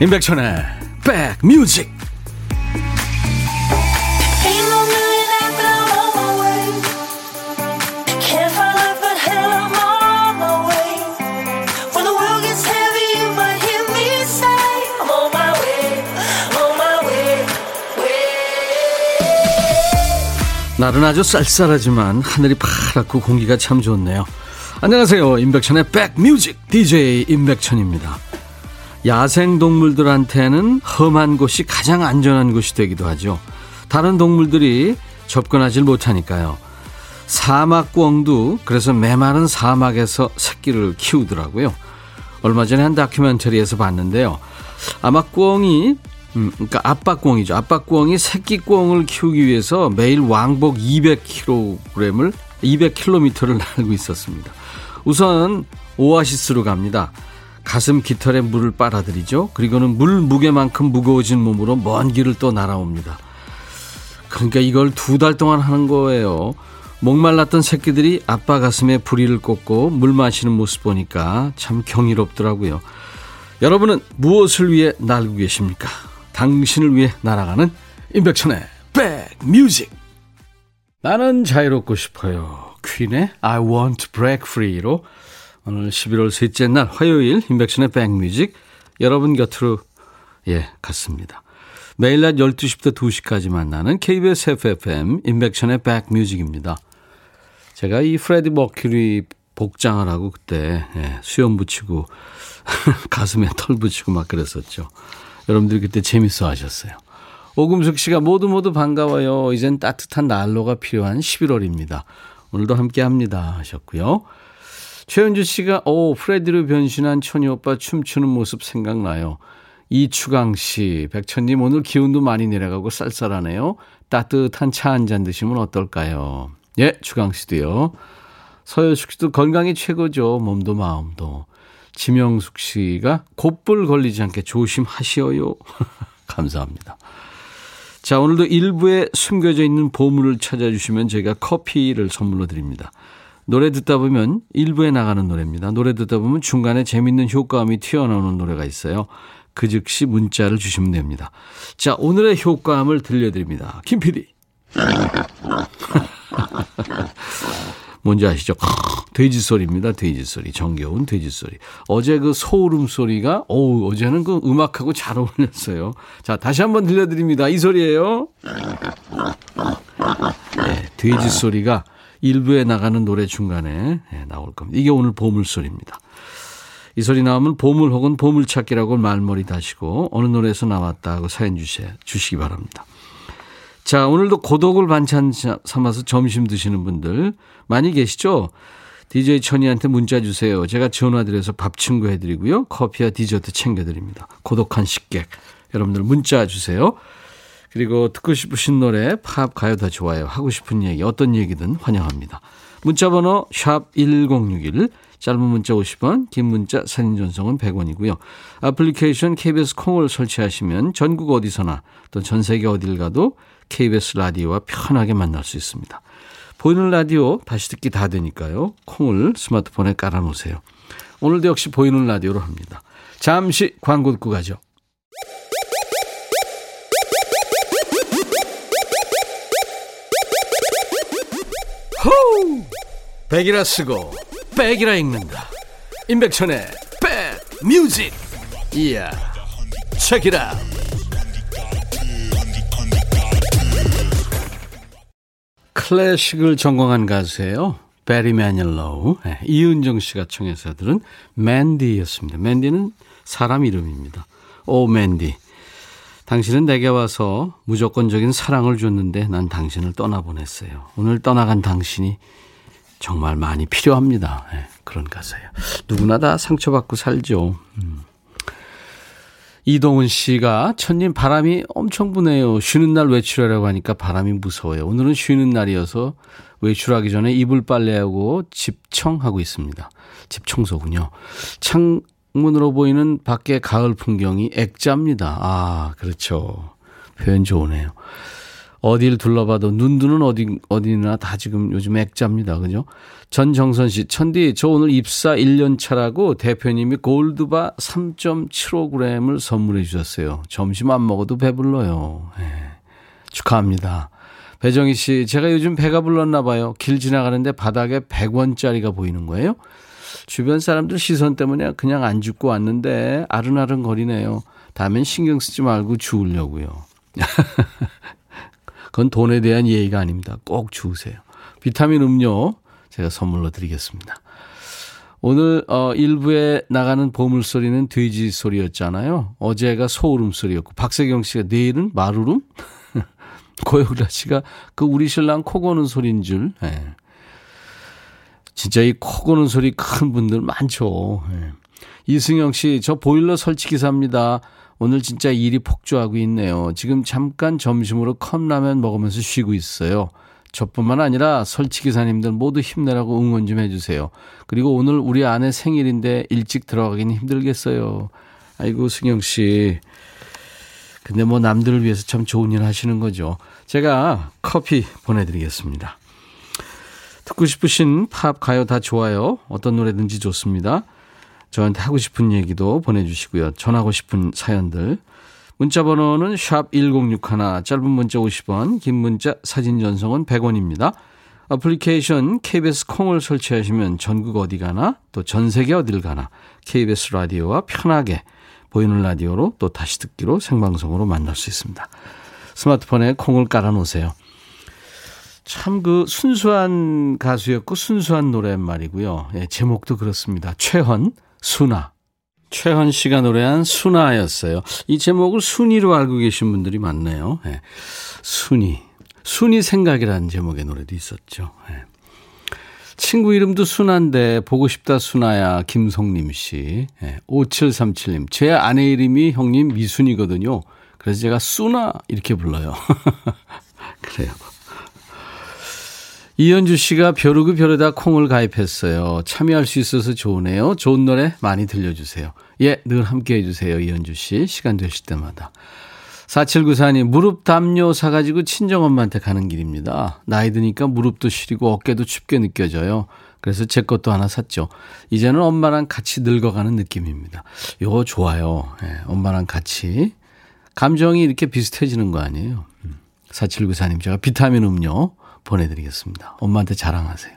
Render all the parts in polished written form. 임백천의 백뮤직. 날은 아주 쌀쌀하지만 하늘이 파랗고 공기가 참 좋네요. 안녕하세요, 임백천의 백뮤직 DJ 임백천입니다. 야생동물들한테는 험한 곳이 가장 안전한 곳이 되기도 하죠. 다른 동물들이 접근하지 못하니까요. 사막꿩도 그래서 메마른 사막에서 새끼를 키우더라고요. 얼마 전에 한 다큐멘터리에서 봤는데요. 아마 꿩이 그러니까 아빠꿩이죠. 아빠꿩이 새끼꿩을 키우기 위해서 매일 왕복 200km를 날고 있었습니다. 우선 오아시스로 갑니다. 가슴 깃털에 물을 빨아들이죠. 그리고는 물 무게만큼 무거워진 몸으로 먼 길을 또 날아옵니다. 그러니까 이걸 2달 동안 하는 거예요. 목말랐던 새끼들이 아빠 가슴에 부리를 꽂고 물 마시는 모습 보니까 참 경이롭더라고요. 여러분은 무엇을 위해 날고 계십니까? 당신을 위해 날아가는 임백천의 백뮤직. 나는 자유롭고 싶어요. 퀸의 I want to break free로 오늘 11월 셋째 날 화요일 임백천의 백뮤직 여러분 곁으로 갔습니다. 매일 낮 12시부터 2시까지 만나는 KBS FM 임백천의 백뮤직입니다. 제가 이 프레디 머큐리 복장을 하고 그때 수염 붙이고 가슴에 털 붙이고 막 그랬었죠. 여러분들 그때 재밌어 하셨어요. 오금숙 씨가 모두 반가워요. 이젠 따뜻한 난로가 필요한 11월입니다. 오늘도 함께합니다 하셨고요. 최은주 씨가 프레디로 변신한 천희 오빠 춤추는 모습 생각나요. 이추강 씨, 백천님 오늘 기온도 많이 내려가고 쌀쌀하네요. 따뜻한 차 한 잔 드시면 어떨까요? 예, 추강 씨도요. 서효숙 씨도 건강이 최고죠. 몸도 마음도. 지명숙 씨가 곧불 걸리지 않게 조심하시어요. 감사합니다. 자, 오늘도 일부에 숨겨져 있는 보물을 찾아주시면 저희가 커피를 선물로 드립니다. 노래 듣다 보면 일부에 나가는 노래입니다. 노래 듣다 보면 중간에 재밌는 효과음이 튀어나오는 노래가 있어요. 그 즉시 문자를 주시면 됩니다. 자, 오늘의 효과음을 들려드립니다. 김PD. 뭔지 아시죠? 돼지 소리입니다. 돼지 소리. 정겨운 돼지 소리. 어제 그 소울음 소리가 어제는 그 음악하고 잘 어울렸어요. 자, 다시 한번 들려드립니다. 이 소리예요. 네, 돼지 소리가 일부에 나가는 노래 중간에 나올 겁니다. 이게 오늘 보물 소리입니다. 이 소리 나오면 보물 혹은 보물찾기라고 말머리 다시고 어느 노래에서 나왔다고 사연 주시기 바랍니다. 자, 오늘도 고독을 반찬 삼아서 점심 드시는 분들 많이 계시죠? DJ 천이한테 문자 주세요. 제가 전화드려서 밥 친구 해드리고요. 커피와 디저트 챙겨드립니다. 고독한 식객. 여러분들 문자 주세요. 그리고 듣고 싶으신 노래, 팝, 가요 다 좋아요. 하고 싶은 얘기, 어떤 얘기든 환영합니다. 문자 번호 샵 1061, 짧은 문자 50원, 긴 문자 사진 전송은 100원이고요. 애플리케이션 KBS 콩을 설치하시면 전국 어디서나 또 전 세계 어딜 가도 KBS 라디오와 편하게 만날 수 있습니다. 보이는 라디오 다시 듣기 다 되니까요. 콩을 스마트폰에 깔아놓으세요. 오늘도 역시 보이는 라디오로 합니다. 잠시 광고 듣고 가죠. 호우! 백이라 쓰고 백이라 읽는다. 임백천의 백뮤직. 이야, 체키라. 클래식을 전공한 가수예요. 베리 매닐로우. 이은정 씨가 청해서 들은 맨디였습니다. 맨디는 사람 이름입니다. 오 맨디, 당신은 내게 와서 무조건적인 사랑을 줬는데 난 당신을 떠나보냈어요. 오늘 떠나간 당신이 정말 많이 필요합니다. 네, 그런 가사예요. 누구나 다 상처받고 살죠. 이동훈 씨가 천님 바람이 엄청 부네요. 쉬는 날 외출하려고 하니까 바람이 무서워요. 오늘은 쉬는 날이어서 외출하기 전에 이불 빨래하고 집 청하고 있습니다. 집 청소군요. 창문으로 보이는 밖의 가을 풍경이 액자입니다. 아, 그렇죠. 표현 좋으네요. 어딜 둘러봐도 눈두는 어디나 다 지금 요즘 액자입니다. 그죠? 전정선 씨, 천디, 저 오늘 입사 1년 차라고 대표님이 골드바 3.75g을 선물해 주셨어요. 점심 안 먹어도 배불러요. 예, 축하합니다. 배정희 씨, 제가 요즘 배가 불렀나 봐요. 길 지나가는데 바닥에 100원짜리가 보이는 거예요. 주변 사람들 시선 때문에 그냥 안 죽고 왔는데 아른아른 거리네요. 다음엔 신경 쓰지 말고 주우려고요. 그건 돈에 대한 예의가 아닙니다. 꼭 주우세요. 비타민 음료 제가 선물로 드리겠습니다. 오늘 일부에 나가는 보물소리는 돼지 소리였잖아요. 어제가 소울음소리였고 박세경 씨가 내일은 말울음? 고영라 씨가 그 우리 신랑 코 고는 소리인 줄. 예. 진짜 이 코 고는 소리 큰 분들 많죠. 예. 이승영 씨, 저 보일러 설치 기사입니다. 오늘 진짜 일이 폭주하고 있네요. 지금 잠깐 점심으로 컵라면 먹으면서 쉬고 있어요. 저뿐만 아니라 설치기사님들 모두 힘내라고 응원 좀 해주세요. 그리고 오늘 우리 아내 생일인데 일찍 들어가긴 힘들겠어요. 아이고 승영씨, 근데 뭐 남들을 위해서 참 좋은 일 하시는 거죠. 제가 커피 보내드리겠습니다. 듣고 싶으신 팝, 가요 다 좋아요. 어떤 노래든지 좋습니다. 저한테 하고 싶은 얘기도 보내주시고요. 전하고 싶은 사연들. 문자 번호는 샵 1061, 짧은 문자 50원, 긴 문자 사진 전송은 100원입니다. 어플리케이션 KBS 콩을 설치하시면 전국 어디 가나 또 전 세계 어딜 가나 KBS 라디오와 편하게 보이는 라디오로 또 다시 듣기로 생방송으로 만날 수 있습니다. 스마트폰에 콩을 깔아놓으세요. 참 그 순수한 가수였고 순수한 노랫말이고요. 예, 제목도 그렇습니다. 최헌, 순아. 최헌 씨가 노래한 순아였어요. 이 제목을 순이로 알고 계신 분들이 많네요. 예. 순이. 순이 생각이라는 제목의 노래도 있었죠. 예. 친구 이름도 순아인데 보고 싶다 순아야. 김성림 씨. 예. 5737님. 제 아내 이름이 형님 미순이거든요. 그래서 제가 순아 이렇게 불러요. 그래요. 이현주 씨가 벼르고 벼르다 콩을 가입했어요. 참여할 수 있어서 좋으네요. 좋은 노래 많이 들려주세요. 예, 늘 함께해 주세요. 이현주 씨, 시간 되실 때마다. 4794님, 무릎 담요 사가지고 친정엄마한테 가는 길입니다. 나이 드니까 무릎도 시리고 어깨도 춥게 느껴져요. 그래서 제 것도 하나 샀죠. 이제는 엄마랑 같이 늙어가는 느낌입니다. 이거 좋아요. 예, 엄마랑 같이. 감정이 이렇게 비슷해지는 거 아니에요. 4794님, 제가 비타민 음료 보내드리겠습니다. 엄마한테 자랑하세요.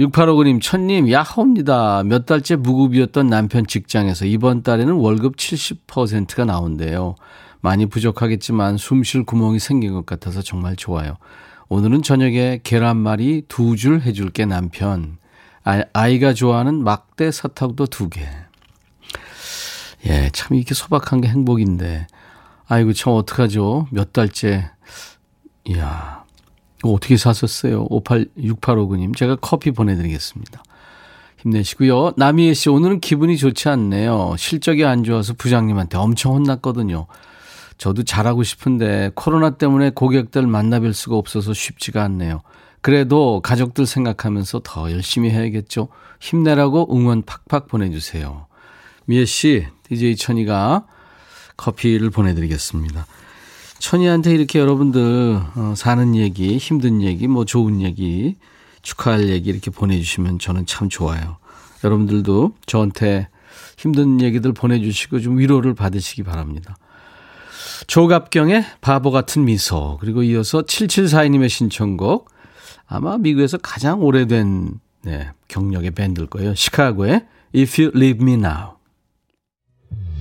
6859님, 천님 야호입니다. 몇 달째 무급이었던 남편 직장에서 이번 달에는 월급 70%가 나온대요. 많이 부족하겠지만 숨쉴 구멍이 생긴 것 같아서 정말 좋아요. 오늘은 저녁에 계란말이 2줄 해줄게 남편. 아이가 좋아하는 막대 사탕도 2개. 예, 참 이렇게 소박한 게 행복인데. 아이고 참 어떡하죠. 몇 달째. 이야. 어떻게 사셨어요? 6865님, 제가 커피 보내드리겠습니다. 힘내시고요. 남희애 씨, 오늘은 기분이 좋지 않네요. 실적이 안 좋아서 부장님한테 엄청 혼났거든요. 저도 잘하고 싶은데 코로나 때문에 고객들 만나뵐 수가 없어서 쉽지가 않네요. 그래도 가족들 생각하면서 더 열심히 해야겠죠. 힘내라고 응원 팍팍 보내주세요. 미애 씨, DJ 천이가 커피를 보내드리겠습니다. 천이한테 이렇게 여러분들 사는 얘기, 힘든 얘기, 뭐 좋은 얘기, 축하할 얘기 이렇게 보내주시면 저는 참 좋아요. 여러분들도 저한테 힘든 얘기들 보내주시고 좀 위로를 받으시기 바랍니다. 조갑경의 바보 같은 미소, 그리고 이어서 7742님의 신청곡, 아마 미국에서 가장 오래된 네, 경력의 밴드일 거예요. 시카고의 If You Leave Me Now.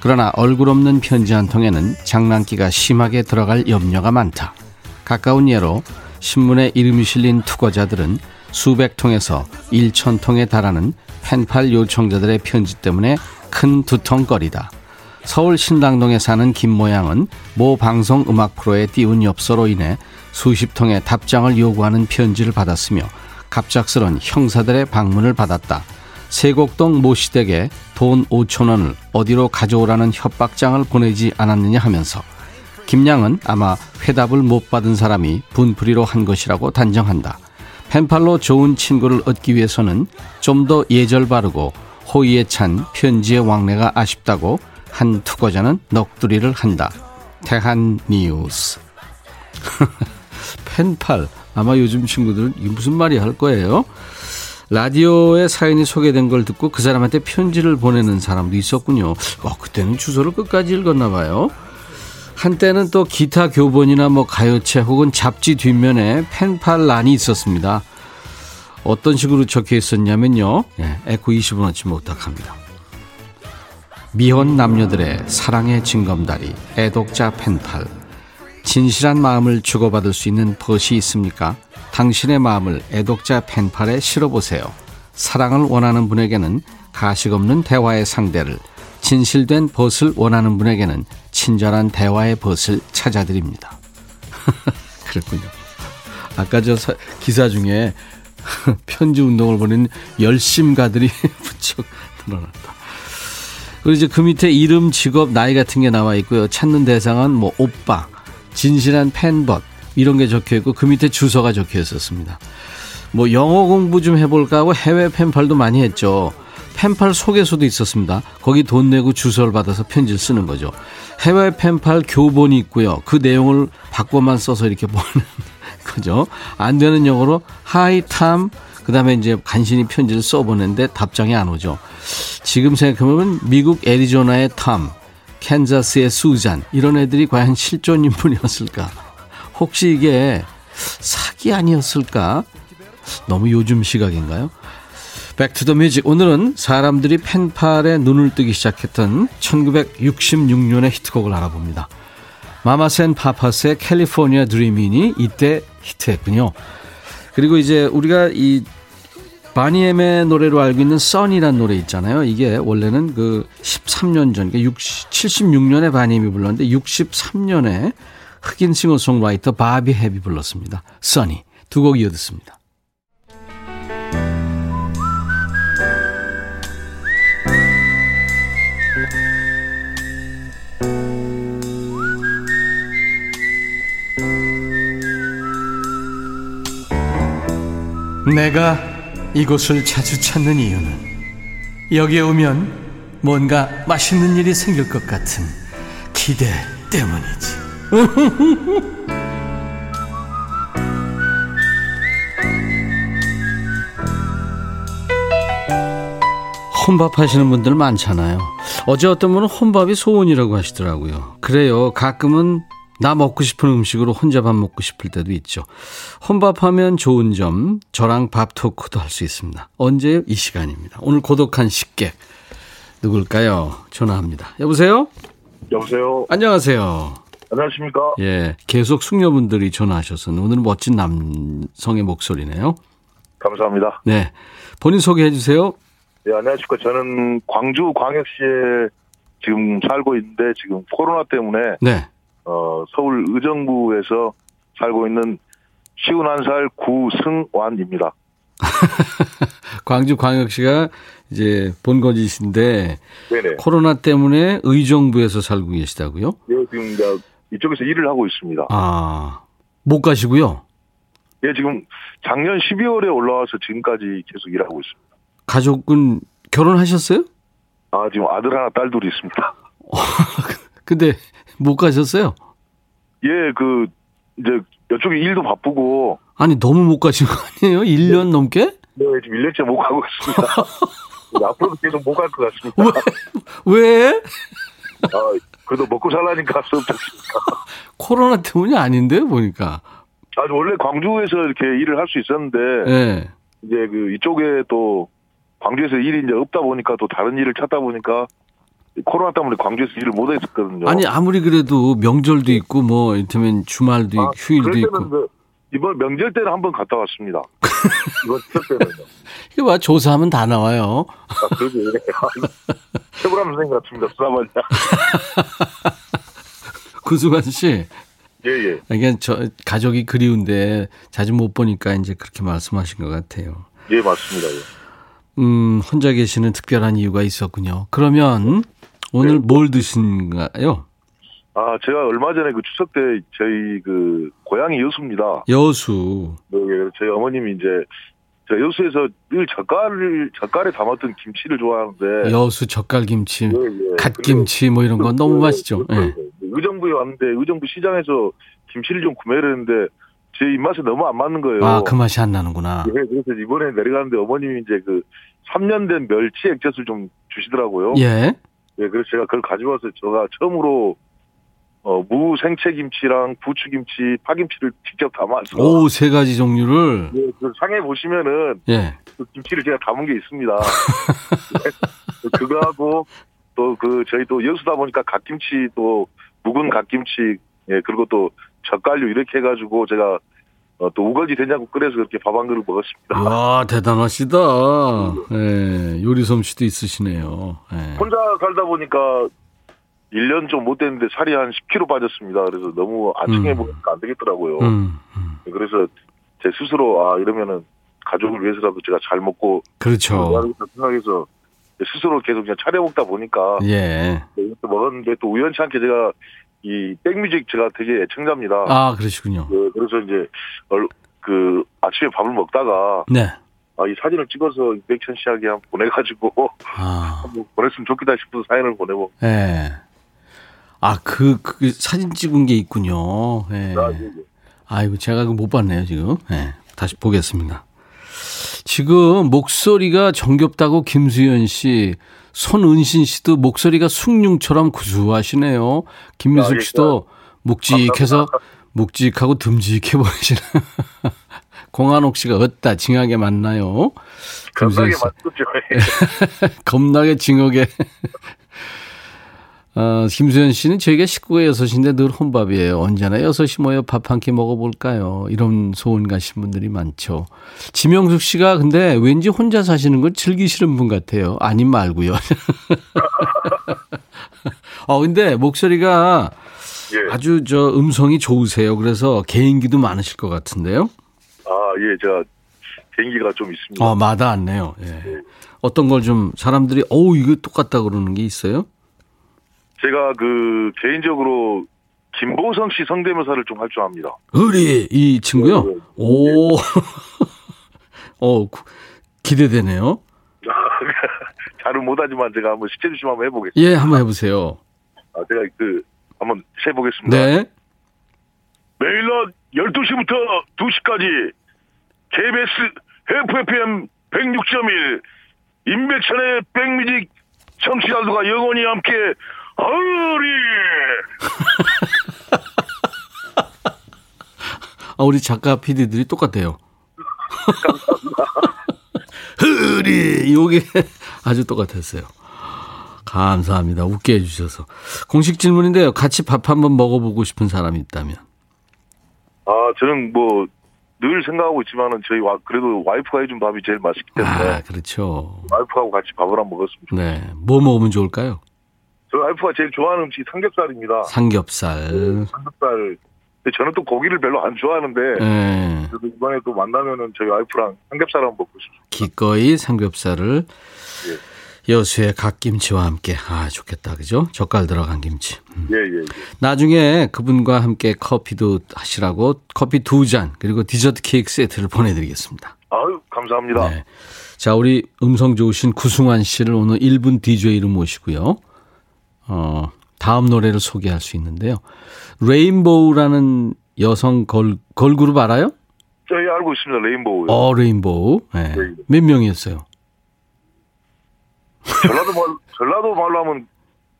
그러나 얼굴 없는 편지 한 통에는 장난기가 심하게 들어갈 염려가 많다. 가까운 예로 신문에 이름이 실린 투고자들은 수백 통에서 1,000통에 달하는 펜팔 요청자들의 편지 때문에 큰 두통거리다. 서울 신당동에 사는 김모양은 모 방송 음악 프로에 띄운 엽서로 인해 수십 통의 답장을 요구하는 편지를 받았으며 갑작스런 형사들의 방문을 받았다. 세곡동 모 씨 댁에 돈 5,000원을 어디로 가져오라는 협박장을 보내지 않았느냐 하면서 김양은 아마 회답을 못 받은 사람이 분풀이로 한 것이라고 단정한다. 펜팔로 좋은 친구를 얻기 위해서는 좀 더 예절 바르고 호의에 찬 편지의 왕래가 아쉽다고 한 투고자는 넋두리를 한다. 대한뉴스. 펜팔, 아마 요즘 친구들은 이게 무슨 말이 할 거예요. 라디오에 사연이 소개된 걸 듣고 그 사람한테 편지를 보내는 사람도 있었군요. 그때는 주소를 끝까지 읽었나 봐요. 한때는 또 기타 교본이나 가요책 혹은 잡지 뒷면에 펜팔란이 있었습니다. 어떤 식으로 적혀 있었냐면요. 에코 20원어치 부탁합니다. 미혼 남녀들의 사랑의 징검다리, 애독자 펜팔. 진실한 마음을 주고받을 수 있는 벗이 있습니까? 당신의 마음을 애독자 펜팔에 실어보세요. 사랑을 원하는 분에게는 가식 없는 대화의 상대를, 진실된 벗을 원하는 분에게는 친절한 대화의 벗을 찾아드립니다. 그랬군요. 아까 저 기사 중에 편지 운동을 벌인 열심가들이 부쩍 늘어났다. 그리고 이제 그 밑에 이름, 직업, 나이 같은 게 나와 있고요. 찾는 대상은 오빠, 진실한 팬벗 이런 게 적혀 있고 그 밑에 주소가 적혀 있었습니다. 영어 공부 좀 해볼까 하고 해외 펜팔도 많이 했죠. 펜팔 소개서도 있었습니다. 거기 돈 내고 주소를 받아서 편지를 쓰는 거죠. 해외 펜팔 교본이 있고요. 그 내용을 바꿔만 써서 이렇게 보는 거죠. 안 되는 영어로 Hi, Tom. 그다음에 이제 간신히 편지를 써보는데 답장이 안 오죠. 지금 생각해보면 미국 애리조나의 톰, 캔자스의 수잔 이런 애들이 과연 실존 인물이었을까? 혹시 이게 사기 아니었을까? 너무 요즘 시각인가요? 백투더뮤직. 오늘은 사람들이 펜팔에 눈을 뜨기 시작했던 1966년의 히트곡을 알아봅니다. 마마스 앤 파파스의 캘리포니아 드리밍이 이때 히트했군요. 그리고 이제 우리가 이 바니엠의 노래로 알고 있는 Sun이라는 노래 있잖아요. 이게 원래는 그 13년 전, 그러니까 76년에 바니엠이 불렀는데 63년에 흑인 싱어송라이터 바비 헵이 불렀습니다. Sun이. 두 곡 이어 듣습니다. 내가 이곳을 자주 찾는 이유는 여기에 오면 뭔가 맛있는 일이 생길 것 같은 기대 때문이지. 혼밥 하시는 분들 많잖아요. 어제 어떤 분은 혼밥이 소원이라고 하시더라고요. 그래요. 가끔은 나 먹고 싶은 음식으로 혼자 밥 먹고 싶을 때도 있죠. 혼밥하면 좋은 점, 저랑 밥 토크도 할 수 있습니다. 언제요? 이 시간입니다. 오늘 고독한 식객 누굴까요? 전화합니다. 여보세요? 여보세요? 안녕하세요. 안녕하십니까? 예, 계속 숙녀분들이 전화하셔서 오늘 멋진 남성의 목소리네요. 감사합니다. 네, 본인 소개해 주세요. 네, 안녕하십니까. 저는 광주 광역시에 지금 살고 있는데 지금 코로나 때문에 네. 서울 의정부에서 살고 있는 51살 구승완입니다. 광주광역시가 이제 본거지신데 네네. 코로나 때문에 의정부에서 살고 계시다고요? 네, 지금 이쪽에서 일을 하고 있습니다. 아, 못 가시고요? 예, 지금 작년 12월에 올라와서 지금까지 계속 일하고 있습니다. 가족은 결혼하셨어요? 아, 지금 아들 하나, 딸 둘이 있습니다. 근데 못 가셨어요? 예, 그 이제 여쪽에 일도 바쁘고. 아니, 너무 못 가신 거 아니에요? 1년 넘게? 네, 지금 1년째 못 가고 있습니다. 앞으로도 계속 못 갈 것 같습니다. 왜? 아, 그래도 먹고 살라니까 할 수 없겠습니까? 코로나 때문이 아닌데 보니까. 아, 원래 광주에서 이렇게 일을 할 수 있었는데, 네. 이제 그 이쪽에 또 광주에서 일이 이제 없다 보니까 또 다른 일을 찾다 보니까 코로나 때문에 광주에서 일을 못 했었거든요. 아니, 아무리 그래도 명절도 있고 뭐 이를테면 주말도 있고 휴일도 있고. 그 이번 명절 때는 한번 갔다 왔습니다. 이번 명절 때는. 이거 봐, 조사하면 다 나와요. 아, 그러게. 최고라는 선생님 같습니다. 수사반장. 구승환 씨. 예, 예. 그러니까 저 가족이 그리운데 자주 못 보니까 이제 그렇게 말씀하신 것 같아요. 예, 맞습니다. 예. 혼자 계시는 특별한 이유가 있었군요. 그러면 오늘 네. 뭘 드신가요? 아, 제가 얼마 전에 그 추석 때 저희 그 고향이 여수입니다. 여수. 네, 저희 어머님이 이제 저 여수에서 늘 젓갈에 담았던 김치를 좋아하는데. 여수 젓갈 김치, 네, 네. 갓김치 뭐 이런 거 너무 맛있죠. 네. 의정부에 왔는데 의정부 시장에서 김치를 좀 구매를 했는데 제 입맛에 너무 안 맞는 거예요. 아, 그 맛이 안 나는구나. 네, 그래서 이번에 내려가는데 어머님이 이제 그 3년 된 멸치 액젓을 좀 주시더라고요. 예. 네, 그래서 제가 그걸 가져와서 제가 처음으로 무 생채김치랑 부추김치, 파김치를 직접 담아서. 오, 세 가지 종류를. 네, 그 상에 보시면은. 예. 그 김치를 제가 담은 게 있습니다. 네, 그거하고 또 그 저희 또 여수다 보니까 갓김치 또 묵은 갓김치, 예, 그리고 또 젓갈류 이렇게 해가지고 제가 또 우거지 된장국 끓여서 그렇게 밥 한 그릇 먹었습니다. 와, 대단하시다. 네. 예, 요리 솜씨도 있으시네요. 예. 혼자 살다 보니까 1년 좀 못 됐는데 살이 한 10kg 빠졌습니다. 그래서 너무 안청해 보니까 안 되겠더라고요. 그래서 제 스스로, 아, 이러면은 가족을 위해서라도 제가 잘 먹고. 그렇죠. 생각해서 스스로 계속 그냥 차려 먹다 보니까. 예. 먹었는데 또 우연치 않게 제가 이 백뮤직 제가 되게 애청자입니다. 아, 그러시군요. 네, 그래서 이제 그 아침에 밥을 먹다가. 네. 아, 이 사진을 찍어서 임백천 씨에게 한번 보내가지고. 아. 한번 보냈으면 좋겠다 싶어서 사연을 보내고. 예. 아, 그 사진 찍은 게 있군요. 예. 아, 네, 네. 아이고, 제가 그거 못 봤네요, 지금. 예. 다시 보겠습니다. 지금 목소리가 정겹다고 김수현 씨, 손은신 씨도 목소리가 숭늉처럼 구수하시네요. 김민숙 씨도 묵직해서, 묵직하고 듬직해 보이시네요. 공한옥 씨가 어따 징하게 만나요. 겁나게 만나죠. 겁나게 징하게. 김수현 씨는 저희가 식구가 6인데 늘 혼밥이에요. 언제나 6시 모여 밥 한 끼 먹어볼까요? 이런 소원 가신 분들이 많죠. 지명숙 씨가 근데 왠지 혼자 사시는 걸 즐기시는 분 같아요. 아님 말고요. 근데 목소리가 예. 아주 저 음성이 좋으세요. 그래서 개인기도 많으실 것 같은데요. 아, 예, 제가 개인기가 좀 있습니다. 마다않네요. 예. 예. 어떤 걸 좀 사람들이 이거 똑같다 그러는 게 있어요? 제가 그 개인적으로 김보성 씨 성대모사를 좀 할 줄 압니다. 우리 이 친구요? 네, 네. 오, 기대되네요. 잘은 못하지만 제가 한번 시체 주시면 한번 해보겠습니다. 예, 한번 해보세요. 아, 제가 한번 해보겠습니다. 네. 매일 낮 12시부터 2시까지 KBS FM 106.1 임백천의 백뮤직 청취자들과 영원히 함께. 우리 작가 PD들이 똑같아요. 흐리 요게 아주 똑같았어요. 감사합니다. 웃게 해주셔서. 공식 질문인데요. 같이 밥 한번 먹어보고 싶은 사람이 있다면? 아, 저는 뭐 늘 생각하고 있지만은 그래도 와이프가 해준 밥이 제일 맛있기 때문에. 아, 그렇죠. 와이프하고 같이 밥을 한번 먹었으면 좋겠어요. 네, 뭐 먹으면 좋을까요? 저희 와이프가 제일 좋아하는 음식이 삼겹살입니다. 삼겹살. 네, 삼겹살. 근데 저는 또 고기를 별로 안 좋아하는데. 네. 그래도 이번에 또 만나면은 저희 와이프랑 삼겹살 한번 먹고 싶어요. 기꺼이 삼겹살을. 네. 여수의 갓김치와 함께. 아, 좋겠다. 그죠? 젓갈 들어간 김치. 예, 예. 나중에 그분과 함께 커피도 하시라고 커피 2잔 그리고 디저트 케이크 세트를 보내드리겠습니다. 아유, 감사합니다. 네. 자, 우리 음성 좋으신 구승환 씨를 오늘 1분 DJ로 모시고요. 다음 노래를 소개할 수 있는데요. 레인보우라는 여성 걸그룹 알아요? 저희 알고 있습니다. 레인보우요. 레인보우. 네. 네. 몇 명이었어요? 전라도 말로 하면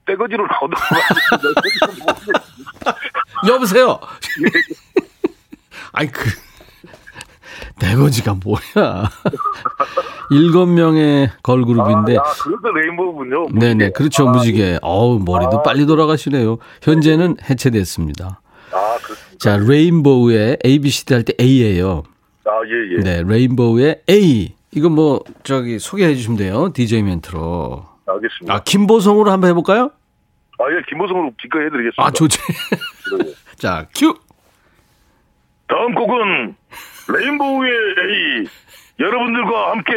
떼거지로 나오더라고요. 여보세요. 아이 그 떼거지가 뭐야? 7명의 걸그룹인데. 그래서 레인보우군요. 무지개. 네네, 그렇죠. 무지개. 어우, 머리도 빨리 돌아가시네요. 현재는 해체됐습니다. 그렇습니다. 자, 레인보우의 ABCD 할 때 A예요. 예. 네, 레인보우의 A. 이거 뭐 저기 소개해 주시면 돼요. DJ 멘트로. 알겠습니다. 김보성으로 한번 해볼까요? 예, 김보성으로 기꺼이 해드리겠습니다. 좋지. 자, 큐. 다음 곡은 레인보우의 A. 여러분들과 함께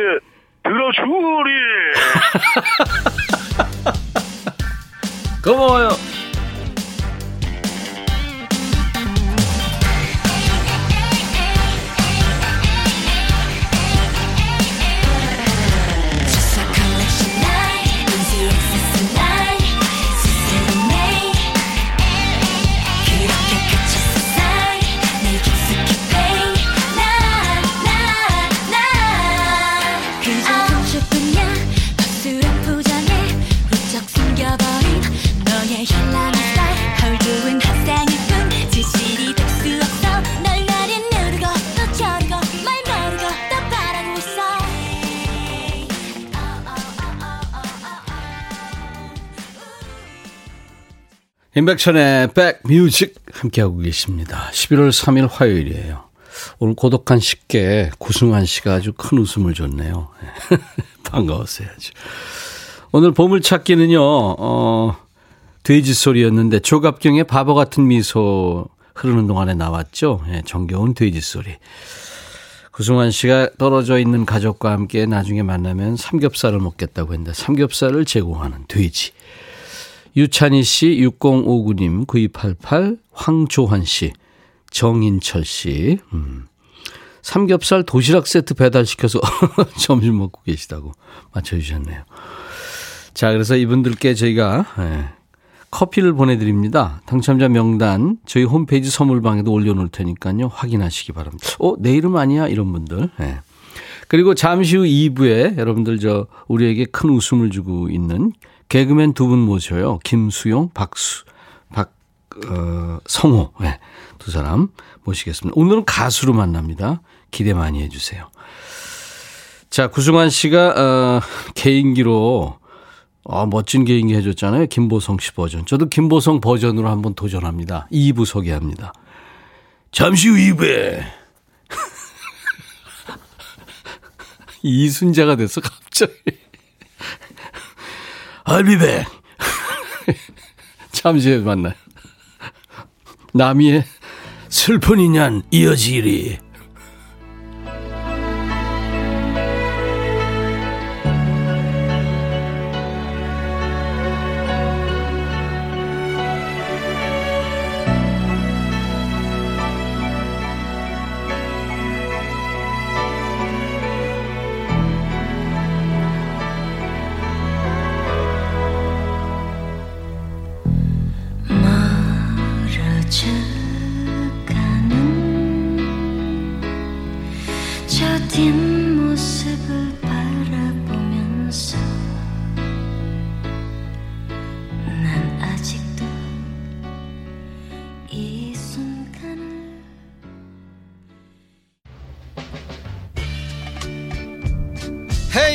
들어주리. 고마워요. 임백천의 백뮤직 함께하고 계십니다. 11월 3일 화요일이에요. 오늘 고독한 식객 구승환 씨가 아주 큰 웃음을 줬네요. 반가웠어요. 오늘 보물찾기는요. 돼지 소리였는데 조갑경의 바보 같은 미소 흐르는 동안에 나왔죠. 정겨운 돼지 소리. 구승환 씨가 떨어져 있는 가족과 함께 나중에 만나면 삼겹살을 먹겠다고 했는데 삼겹살을 제공하는 돼지. 유찬희 씨, 6059님, 9288, 황조환 씨, 정인철 씨. 삼겹살 도시락 세트 배달시켜서 점심 먹고 계시다고 맞춰주셨네요. 자, 그래서 이분들께 저희가 커피를 보내드립니다. 당첨자 명단 저희 홈페이지 선물방에도 올려놓을 테니까요. 확인하시기 바랍니다. 내 이름 아니야? 이런 분들. 그리고 잠시 후 2부에 여러분들 우리에게 큰 웃음을 주고 있는 개그맨 두 분 모셔요. 김수용, 성호. 네, 두 사람 모시겠습니다. 오늘은 가수로 만납니다. 기대 많이 해주세요. 자, 구승환 씨가 개인기로 멋진 개인기 해줬잖아요. 김보성 씨 버전. 저도 김보성 버전으로 한번 도전합니다. 2부 소개합니다. 잠시 후 2부에. 이순자가 됐어 갑자기. I'll be back. 잠시 후에 만나요. 남이의 슬픈 인연 이어지리.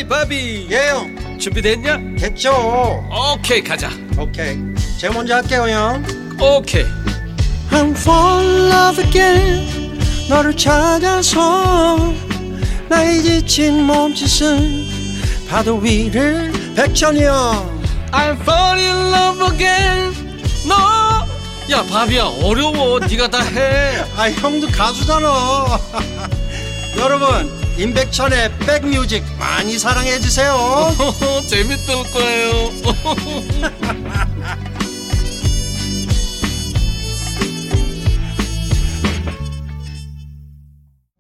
바비 예형 준비됐냐? 됐죠. 오케이 가자. 오케이 제가 먼저 할게요 형. 오케이. I'm falling in love again. 너를 찾아서 나의 지친 몸짓은 파도 위를 백천이 형. I'm falling in love again. 너. 야 바비야 어려워. 네가 다 해. 형도 가수잖아. 여러분 임백천의 백뮤직 많이 사랑해주세요. 재밌을 거예요.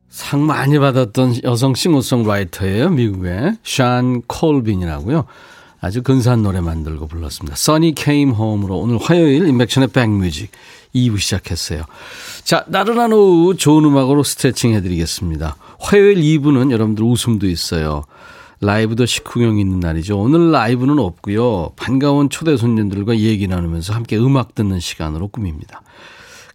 상 많이 받았던 여성 싱어송라이터예요. 미국의 샨 콜빈이라고요. 아주 근사한 노래 만들고 불렀습니다. Sunny Came Home으로 오늘 화요일 인백션의 백뮤직 2부 시작했어요. 자, 나른한 오후 좋은 음악으로 스트레칭 해드리겠습니다. 화요일 2부는 여러분들 웃음도 있어요. 라이브도 식후경이 있는 날이죠. 오늘 라이브는 없고요. 반가운 초대 손님들과 얘기 나누면서 함께 음악 듣는 시간으로 꾸밉니다.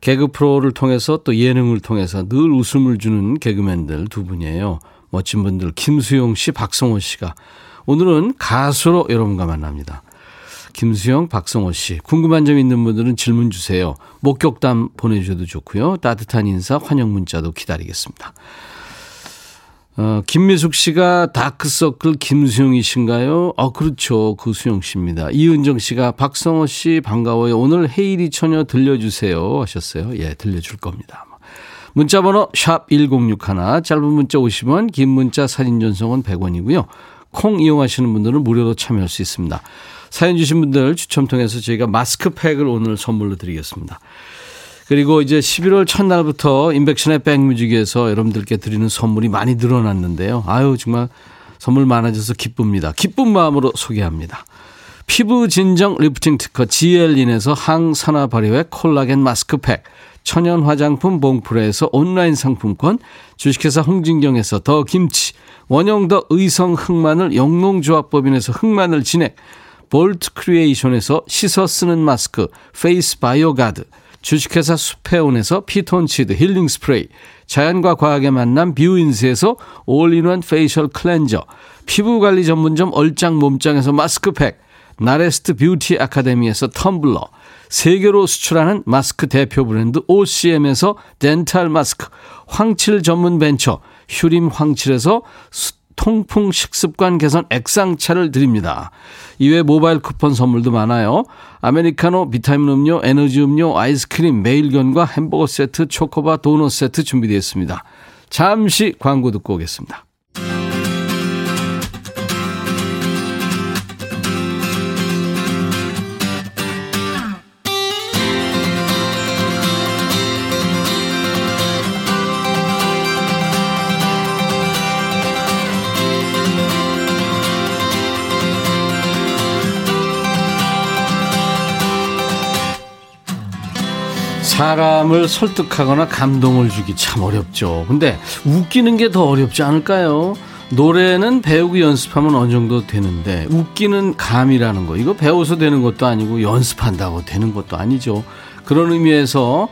개그 프로를 통해서 또 예능을 통해서 늘 웃음을 주는 개그맨들 두 분이에요. 멋진 분들 김수용 씨, 박성호 씨가 오늘은 가수로 여러분과 만납니다. 김수영, 박성호 씨. 궁금한 점 있는 분들은 질문 주세요. 목격담 보내주셔도 좋고요. 따뜻한 인사, 환영 문자도 기다리겠습니다. 김미숙 씨가 다크서클 김수영이신가요? 그렇죠. 그 수영 씨입니다. 이은정 씨가 박성호 씨 반가워요. 오늘 헤이리 처녀 들려주세요 하셨어요. 예, 들려줄 겁니다. 문자번호 샵1061, 짧은 문자 50원, 긴 문자 사진 전송은 100원이고요. 콩 이용하시는 분들은 무료로 참여할 수 있습니다. 사연 주신 분들 추첨 통해서 저희가 마스크팩을 오늘 선물로 드리겠습니다. 그리고 이제 11월 첫날부터 인백션의 백뮤직에서 여러분들께 드리는 선물이 많이 늘어났는데요. 아유, 정말 선물 많아져서 기쁩니다. 기쁜 마음으로 소개합니다. 피부 진정 리프팅 특허 GL인에서 항산화 발효액 콜라겐 마스크팩, 천연 화장품 봉프레에서 온라인 상품권, 주식회사 홍진경에서 더 김치, 원형덕 의성 흑마늘 영농조합법인에서 흑마늘 진액, 볼트 크리에이션에서 씻어 쓰는 마스크 페이스 바이오가드, 주식회사 수페온에서 피톤치드 힐링 스프레이, 자연과 과학의 만남 뷰인스에서 올인원 페이셜 클렌저, 피부관리 전문점 얼짱 몸짱에서 마스크팩, 나레스트 뷰티 아카데미에서 텀블러, 세계로 수출하는 마스크 대표 브랜드 OCM에서 덴탈 마스크, 황칠 전문 벤처 휴림 황칠에서 통풍 식습관 개선 액상차를 드립니다. 이외에 모바일 쿠폰 선물도 많아요. 아메리카노, 비타민 음료, 에너지 음료, 아이스크림, 매일견과 햄버거 세트, 초코바, 도넛 세트 준비되어 있습니다. 잠시 광고 듣고 오겠습니다. 사람을 설득하거나 감동을 주기 참 어렵죠. 근데 웃기는 게 더 어렵지 않을까요? 노래는 배우고 연습하면 어느 정도 되는데 웃기는 감이라는 거, 이거 배워서 되는 것도 아니고 연습한다고 되는 것도 아니죠. 그런 의미에서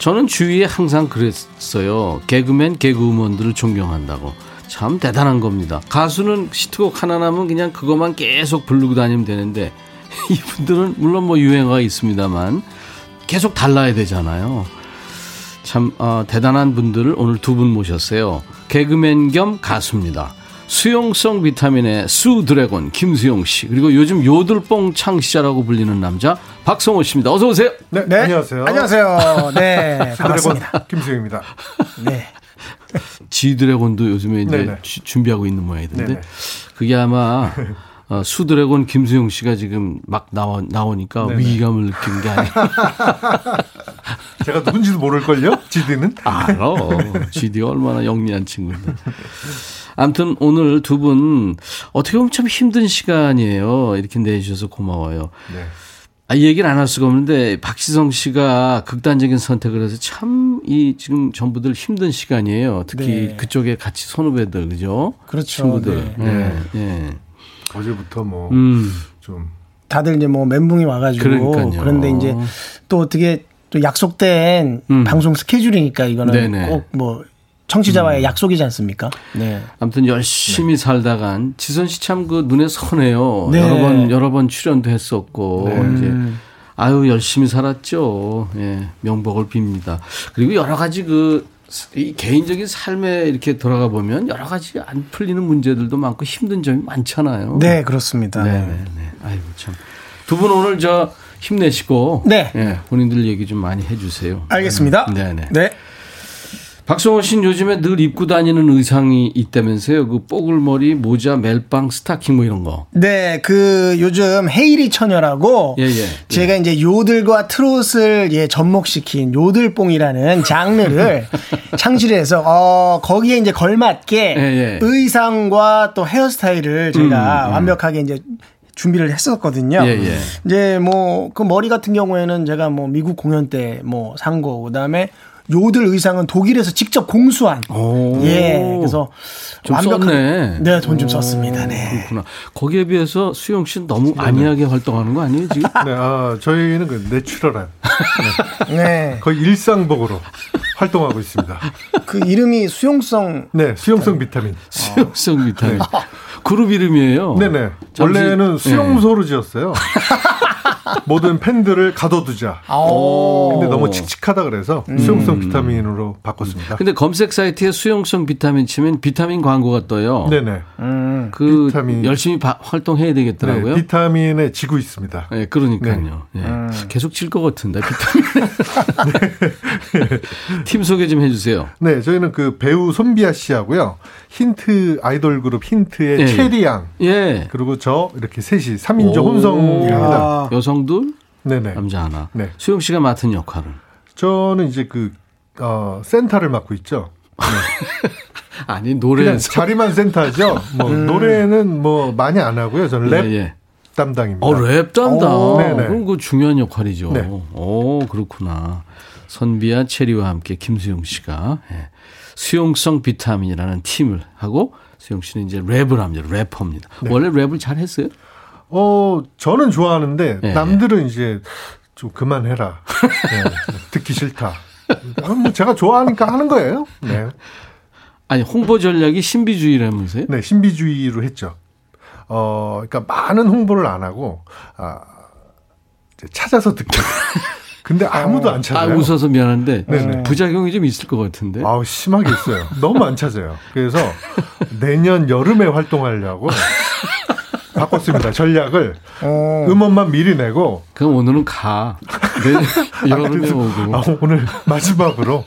저는 주위에 항상 그랬어요. 개그맨, 개그우먼들을 존경한다고. 참 대단한 겁니다. 가수는 히트곡 하나 나면 그냥 그것만 계속 부르고 다니면 되는데 이분들은 물론 뭐 유행어가 있습니다만 계속 달라야 되잖아요. 참 대단한 분들을 오늘 두 분 모셨어요. 개그맨 겸 가수입니다. 수용성 비타민의 수 드래곤 김수용 씨, 그리고 요즘 요들뽕 창시자라고 불리는 남자 박성호 씨입니다. 어서 오세요. 네, 네. 안녕하세요. 안녕하세요. 네, 반갑습니다. 김수용입니다. 네. G 드래곤도 요즘에 이제 네네. 준비하고 있는 모양이던데 네네. 그게 아마. 수드래곤 김수용 씨가 지금 막 나오니까 네네. 위기감을 느낀 게 아니라. 제가 누군지도 모를걸요? GD는? 알아. GD 얼마나 영리한 친구인데. 아무튼 오늘 두 분 어떻게 보면 참 힘든 시간이에요. 이렇게 내주셔서 고마워요. 네. 이 얘기를 안 할 수가 없는데 박시성 씨가 극단적인 선택을 해서 참 이 지금 전부들 힘든 시간이에요. 특히 네. 그쪽에 같이 선후배들, 그죠? 그렇죠. 친구들. 네. 네. 네. 어제부터 뭐, 좀. 다들 이제 뭐 멘붕이 와가지고. 그러니까요. 그런데 이제 또 어떻게 또 약속된 방송 스케줄이니까 이거는 네네. 꼭 뭐 청취자와의 약속이지 않습니까? 네. 아무튼 열심히 네. 살다간 지선 씨 참 그 눈에 선해요. 네. 여러 번 출연도 했었고. 네. 이제 아유, 열심히 살았죠. 예. 명복을 빕니다. 그리고 여러 가지 이 개인적인 삶에 이렇게 돌아가 보면 여러 가지 안 풀리는 문제들도 많고 힘든 점이 많잖아요. 네, 그렇습니다. 네, 아이고 참. 두 분 오늘 힘내시고 네. 네, 본인들 얘기 좀 많이 해주세요. 알겠습니다. 네, 네. 박성호 씨는 요즘에 늘 입고 다니는 의상이 있다면서요. 그 뽀글머리, 모자, 멜빵, 스타킹 뭐 이런 거. 네, 그 요즘 헤이리 처녀라고 제가 이제 요들과 트롯을 접목시킨 요들뽕이라는 장르를 창시해서 거기에 이제 걸맞게 의상과 또 헤어스타일을 제가 완벽하게 이제 준비를 했었거든요. 이제 뭐 그 머리 같은 경우에는 제가 뭐 미국 공연 때 뭐 산 거, 그다음에 요들 의상은 독일에서 직접 공수한. 그래서 좀 썼네. 네, 돈 좀 썼습니다. 네. 그렇구나. 거기에 비해서 수영 씨는 너무 안이하게 활동하는 거 아니에요 지금? 네, 저희는 그 내추럴한. 네. 거의 일상복으로 활동하고 있습니다. 그 이름이 수용성. 네, 수용성 비타민. 수용성 비타민. 네. 그룹 이름이에요. 네네. 잠시... 원래는 수용소로 지었어요. 모든 팬들을 가둬두자. 근데 너무 칙칙하다 그래서 수용성 비타민으로 바꿨습니다. 근데 검색 사이트에 수용성 비타민 치면 비타민 광고가 떠요. 네네. 그 비타민. 열심히 활동해야 되겠더라고요. 네, 비타민에 지고 있습니다. 네, 그러니까요. 네. 계속 질 것 같은데 비타민에. 네. 팀 소개 좀 해주세요. 네, 저희는 그 배우 손비아 씨하고요. 힌트 아이돌 그룹 힌트의 체리양. 예. 그리고 저 이렇게 셋이 3인조 혼성입니다. 여성들, 남자 하나. 네. 수영 씨가 맡은 역할은? 저는 이제 그 센터를 맡고 있죠. 네. 아니 노래 자리만 센터죠. 뭐 노래는 뭐 많이 안 하고요. 저는 랩 담당입니다. 랩 담당. 그럼 그 중요한 역할이죠. 네. 오, 그렇구나. 선비와 체리와 함께 김수영 씨가 수용성 비타민이라는 팀을 하고 수영 씨는 이제 랩을 합니다. 래퍼입니다. 네. 원래 랩을 잘 했어요? 저는 좋아하는데 남들은 이제 좀 그만해라. 듣기 싫다. 뭐 제가 좋아하니까 하는 거예요. 네. 아니 홍보 전략이 신비주의라면서요? 네, 신비주의로 했죠. 그러니까 많은 홍보를 안 하고 찾아서 듣기. 근데 아무도 안 찾아요. 웃어서 미안한데 네네. 부작용이 좀 있을 것 같은데. 심하게 있어요. 너무 안 찾아요. 그래서 내년 여름에 활동하려고. 바꿨습니다. 전략을. 음원만 미리 내고. 그럼 오늘은 가. 여름에 오고. 오늘 마지막으로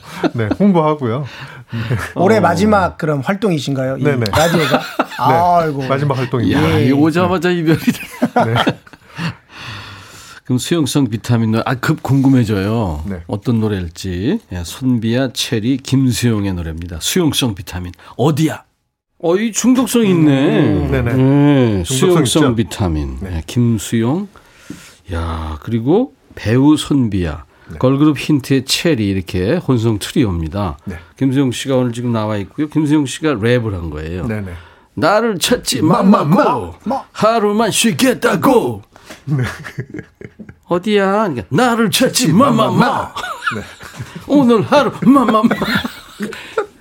홍보하고요. 네. 올해 마지막 그럼 활동이신가요? 네네. 라디오가? 네. 아이고. 마지막 활동입니다. 오자마자 이별이 네. 그럼 수용성 비타민은 급 궁금해져요. 네. 어떤 노래일지. 손비야, 체리, 김수용의 노래입니다. 수용성 비타민 어디야? 이 중독성 있네. 네네. 중독성 수용성 있죠? 비타민. 네. 김수용. 야, 그리고 배우 손비야. 네. 걸그룹 힌트의 체리 이렇게 혼성 트리오입니다. 네. 김수용 씨가 오늘 지금 나와 있고요. 김수용 씨가 랩을 한 거예요. 네네. 나를 찾지 마마고 하루만 쉬겠다고. 네. 어디야? 그러니까, 나를 찾지 마마마. 네. 오늘 하루 마마마.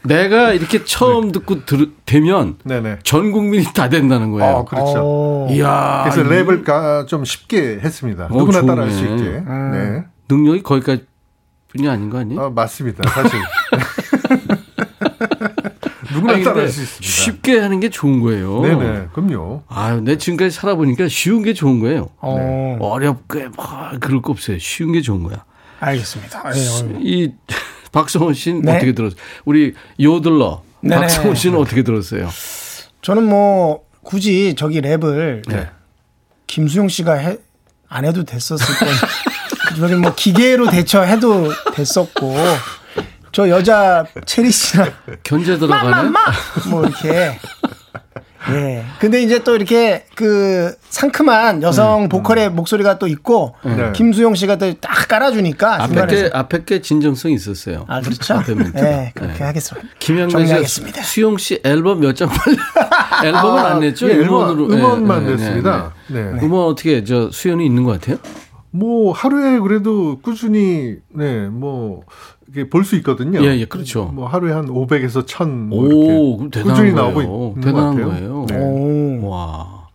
내가 이렇게 처음 듣고 되면 전 국민이 다 된다는 거예요. 그렇죠. 이야. 그래서 랩을 좀 쉽게 했습니다. 누구나 따라 할 수 있게. 네. 능력이 거기까지 뿐이 아닌 거 아니에요? 맞습니다. 사실. 누구나 따라 할 수 있습니다. 쉽게 하는 게 좋은 거예요. 네네. 그럼요. 내 지금까지 살아보니까 쉬운 게 좋은 거예요. 네. 어렵게 막 그럴 거 없어요. 쉬운 게 좋은 거야. 알겠습니다. 이 박성호 씨는 어떻게 들었어요? 우리 요들러 박성호 씨는 어떻게 들었어요? 저는 뭐 굳이 저기 랩을 김수용 씨가 안 해도 됐었을 거예요. 저기 뭐 기계로 대처해도 됐었고 저 여자 체리 씨랑 견제 들어가네. 뭐 이렇게. 근데 이제 또 이렇게 그 상큼한 여성 보컬의 목소리가 또 있고 김수용 씨가 또 딱 깔아주니까 앞에 게 진정성이 있었어요. 그렇죠. 그렇게 하겠습니다. 김영배 정리하겠습니다. 수용 씨 앨범 몇 장 팔려? 앨범은 안 냈죠. 음원만 냈습니다. 음원 어떻게 수연이 있는 것 같아요? 뭐 하루에 그래도 꾸준히 뭐 이게 볼 수 있거든요. 그렇죠. 뭐 하루에 한 500에서 1000 뭐 이렇게 꾸준히 나오고 있는 대단한 것 같아요. 거예요. 네. 와,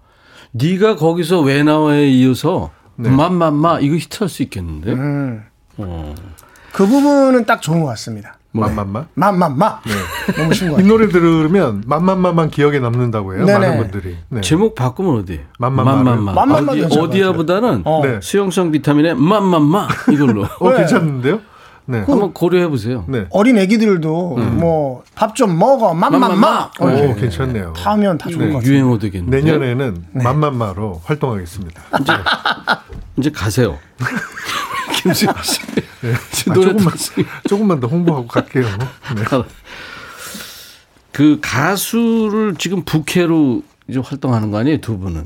네가 거기서 왜 나와에 이어서 맘맘마 이거 히트할 수 있겠는데. 그 부분은 딱 좋은 것 같습니다. 맘맘마? 맘맘마. 너무 신기해요. 이 노래 들으면 맘맘마만 기억에 남는다고 해요. 많은 분들이. 제목 바꾸면 어디? 맘맘마. 어디야보다는 수용성 비타민의 맘맘마 이걸로. 괜찮은데요? 네. 한번 고려해 보세요. 네. 어린 애기들도 뭐 밥 좀 먹어 맘맘마. 오 괜찮네요. 타면 다 좋은 것 같아요. 유행어 되겠네요. 내년에는 맘맘마로 네. 활동하겠습니다. 이제 가세요. 김수영 씨. 네. 아, 조금만 더 홍보하고 갈게요. 네. 그 가수를 지금 부캐로 이제 활동하는 거 아니에요, 두 분은?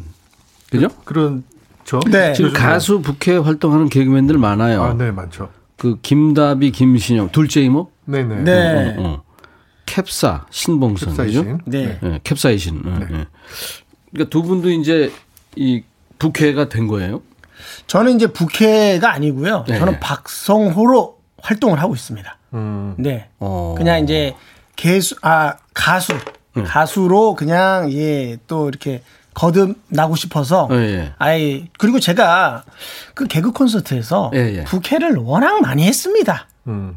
그죠? 그렇죠. 네. 지금 가수 부캐 활동하는 개그맨들 많아요. 아, 네, 많죠. 그 김다비, 김신영, 둘째 이모? 네네. 네. 캡사, 신봉선. 캡사이신. 네. 네. 캡사이신. 네. 네. 그러니까 두 분도 이제 이 부캐가 된 거예요? 저는 이제 부캐가 아니고요. 네. 저는 박성호로 활동을 하고 있습니다. 네. 그냥 이제 가수로 그냥 예, 또 이렇게 거듭나고 싶어서 예. 아예 그리고 제가 그 개그 콘서트에서 예. 부캐를 워낙 많이 했습니다.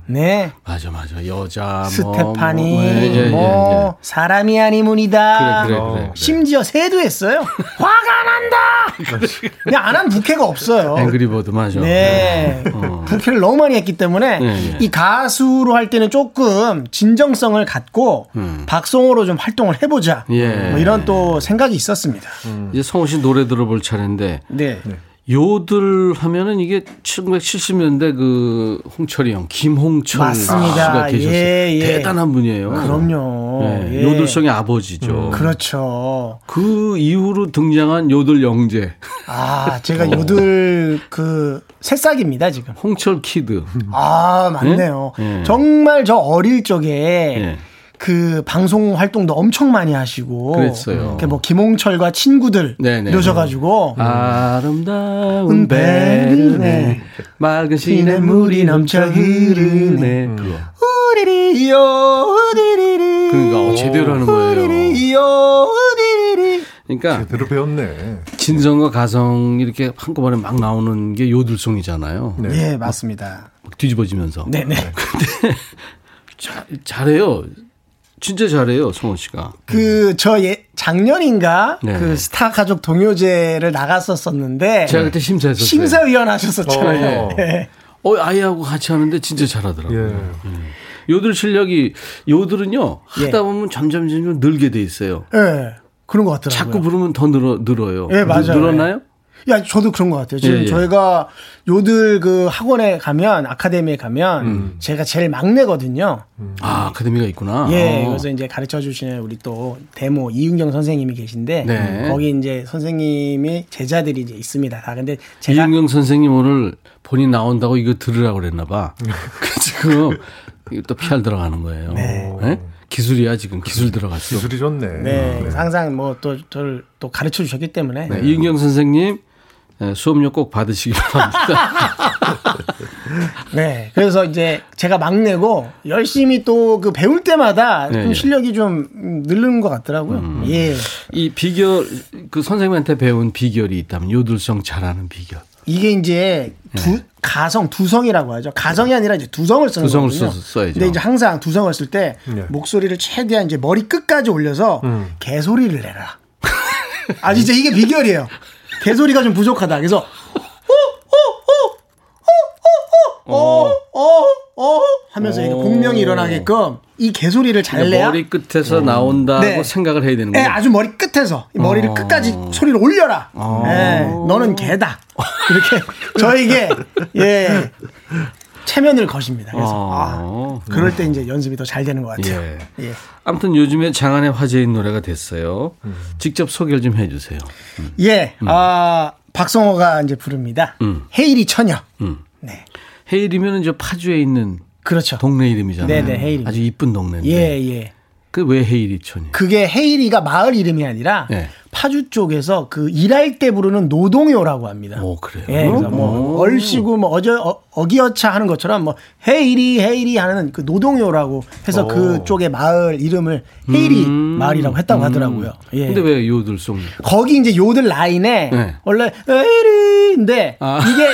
네. 맞아. 여자 스테파니 뭐 사람이 아니문이다. 그래. 심지어 새도 했어요. 화가 난다. 그냥 안 한 부캐가 없어요. 앵그리버드 맞아. 네. 부캐를 너무 많이 했기 때문에 이 가수로 할 때는 조금 진정성을 갖고 박성호로 좀 활동을 해보자. 뭐 이런 또 생각이 있었습니다. 이제 성호 씨 노래 들어볼 차례인데. 네. 요들 하면은 이게 1970년대 그 홍철이 형, 김홍철 씨가 계셨어요. 예. 대단한 분이에요. 그럼요. 예. 예. 요들성의 아버지죠. 그렇죠. 그 이후로 등장한 요들 영재. 아, 제가 요들 그 새싹입니다 지금. 홍철 키드. 아, 맞네요. 예? 정말 저 어릴 적에. 예. 그 방송 활동도 엄청 많이 하시고, 그랬어요. 뭐 김홍철과 친구들 이러셔가지고 아름다운 베르네 맑은 시냇물이 넘쳐 흐르네. 우리리요 우리리리. 그러니까 제대로 하는 거예요. 우리리요 우리리리. 그러니까 제대로 배웠네. 진성과 가성 이렇게 한꺼번에 막 나오는 게 요들송이잖아요. 네, 네 맞습니다. 막 뒤집어지면서. 네네. 근데 잘해요. 진짜 잘해요, 성호 씨가. 작년인가 그 스타 가족 동요제를 나갔었었는데 제가 그때 심사했었어요. 심사위원 하셨었잖아요. 아이하고 같이 하는데 진짜 잘하더라고요. 요들 실력이 요들은요 하다 보면 점점 늘게 돼 있어요. 예, 그런 것 같더라고요. 자꾸 부르면 더 늘어요. 예, 맞아요. 늘어나요? 야, 저도 그런 것 같아요. 지금 저희가 요들 그 학원에 가면, 아카데미에 가면, 제가 제일 막내거든요. 아, 아카데미가 있구나. 예, 그래서 이제 가르쳐 주시는 우리 또 데모 이윤경 선생님이 계신데, 거기 이제 선생님의 제자들이 이제 있습니다. 아, 근데 제가. 이윤경 선생님 오늘 본인 나온다고 이거 들으라고 그랬나봐. 지금 또 PR 들어가는 거예요. 네. 네? 기술이야 지금 기술 들어갔어. 기술이 좋네. 네, 항상 뭐 또 저를 또 가르쳐 주셨기 때문에. 네, 이은경 선생님 수업료 꼭 받으시기 바랍니다. 네, 그래서 이제 제가 막내고 열심히 또 그 배울 때마다 좀 실력이 좀 늘는 것 같더라고요. 예. 이 비결 그 선생님한테 배운 비결이 있다면 요들성 잘하는 비결. 이게 이제 가성 두성이라고 하죠. 가성이 아니라 이제 두성을 쓰는 거거든요. 근데 이제 항상 두성을 쓸 때 목소리를 최대한 이제 머리 끝까지 올려서 개소리를 내라. 아 진짜 이게 비결이에요. 개소리가 좀 부족하다. 그래서 하면서 이게 공명이 일어나게끔 이 개소리를 잘 내야 머리 끝에서 나온다고 생각을 해야 되는 거예요. 아주 머리 끝에서 머리를 끝까지 소리를 올려라. 네, 너는 개다. 이렇게 저에게 예 체면을 거십니다. 그래서 그럴 때 이제 연습이 더 잘 되는 것 같아요. 예. 아무튼 요즘에 장안의 화제인 노래가 됐어요. 직접 소개를 좀 해주세요. 예, 박성호가 이제 부릅니다. 헤이리 처녀. 네. 헤일이면은 저 파주에 있는 그렇죠. 동네 이름이잖아요. 네네, 헤일. 아주 이쁜 동네인데. 예. 그 왜 헤이리촌이에요? 그게 헤이리가 마을 이름이 아니라 파주 쪽에서 그 일할 때 부르는 노동요라고 합니다. 오 그래요? 예, 그래서 뭐 얼씨구 뭐 어기어차 하는 것처럼 뭐 헤이리 하는 그 노동요라고 해서 그쪽의 마을 이름을 헤이리 마을이라고 했다고 하더라고요. 예. 근데 왜 요들송? 거기 이제 요들 라인에 원래 헤이리인데 이게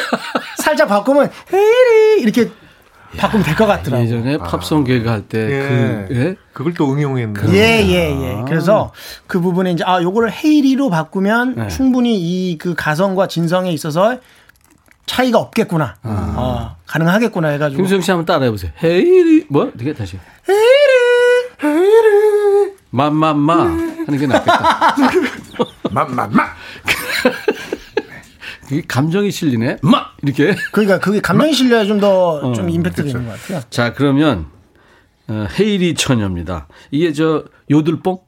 살짝 바꾸면 헤이리 이렇게. 바꾸면 될 것 같더라고요. 예전에 팝송 개그할 때 그걸 또 응용했네요. 예. 그래서 그 부분에 이제 요거를 헤이리로 바꾸면 충분히 이 그 가성과 진성에 있어서 차이가 없겠구나. 가능하겠구나 해가지고. 김수영 씨 한번 따라해보세요. 헤이리. 뭐? 어떻게 다시. 헤이리. 헤이리. 맘맘마. 하는 게 낫겠다. 맘맘마. 그게 감정이 실리네. 마! 이렇게. 그러니까 그게 감정이 실려야 좀 더 좀 임팩트가 있는 것 같아요. 자, 그러면 헤이리 처녀입니다. 이게 저 요들뽕?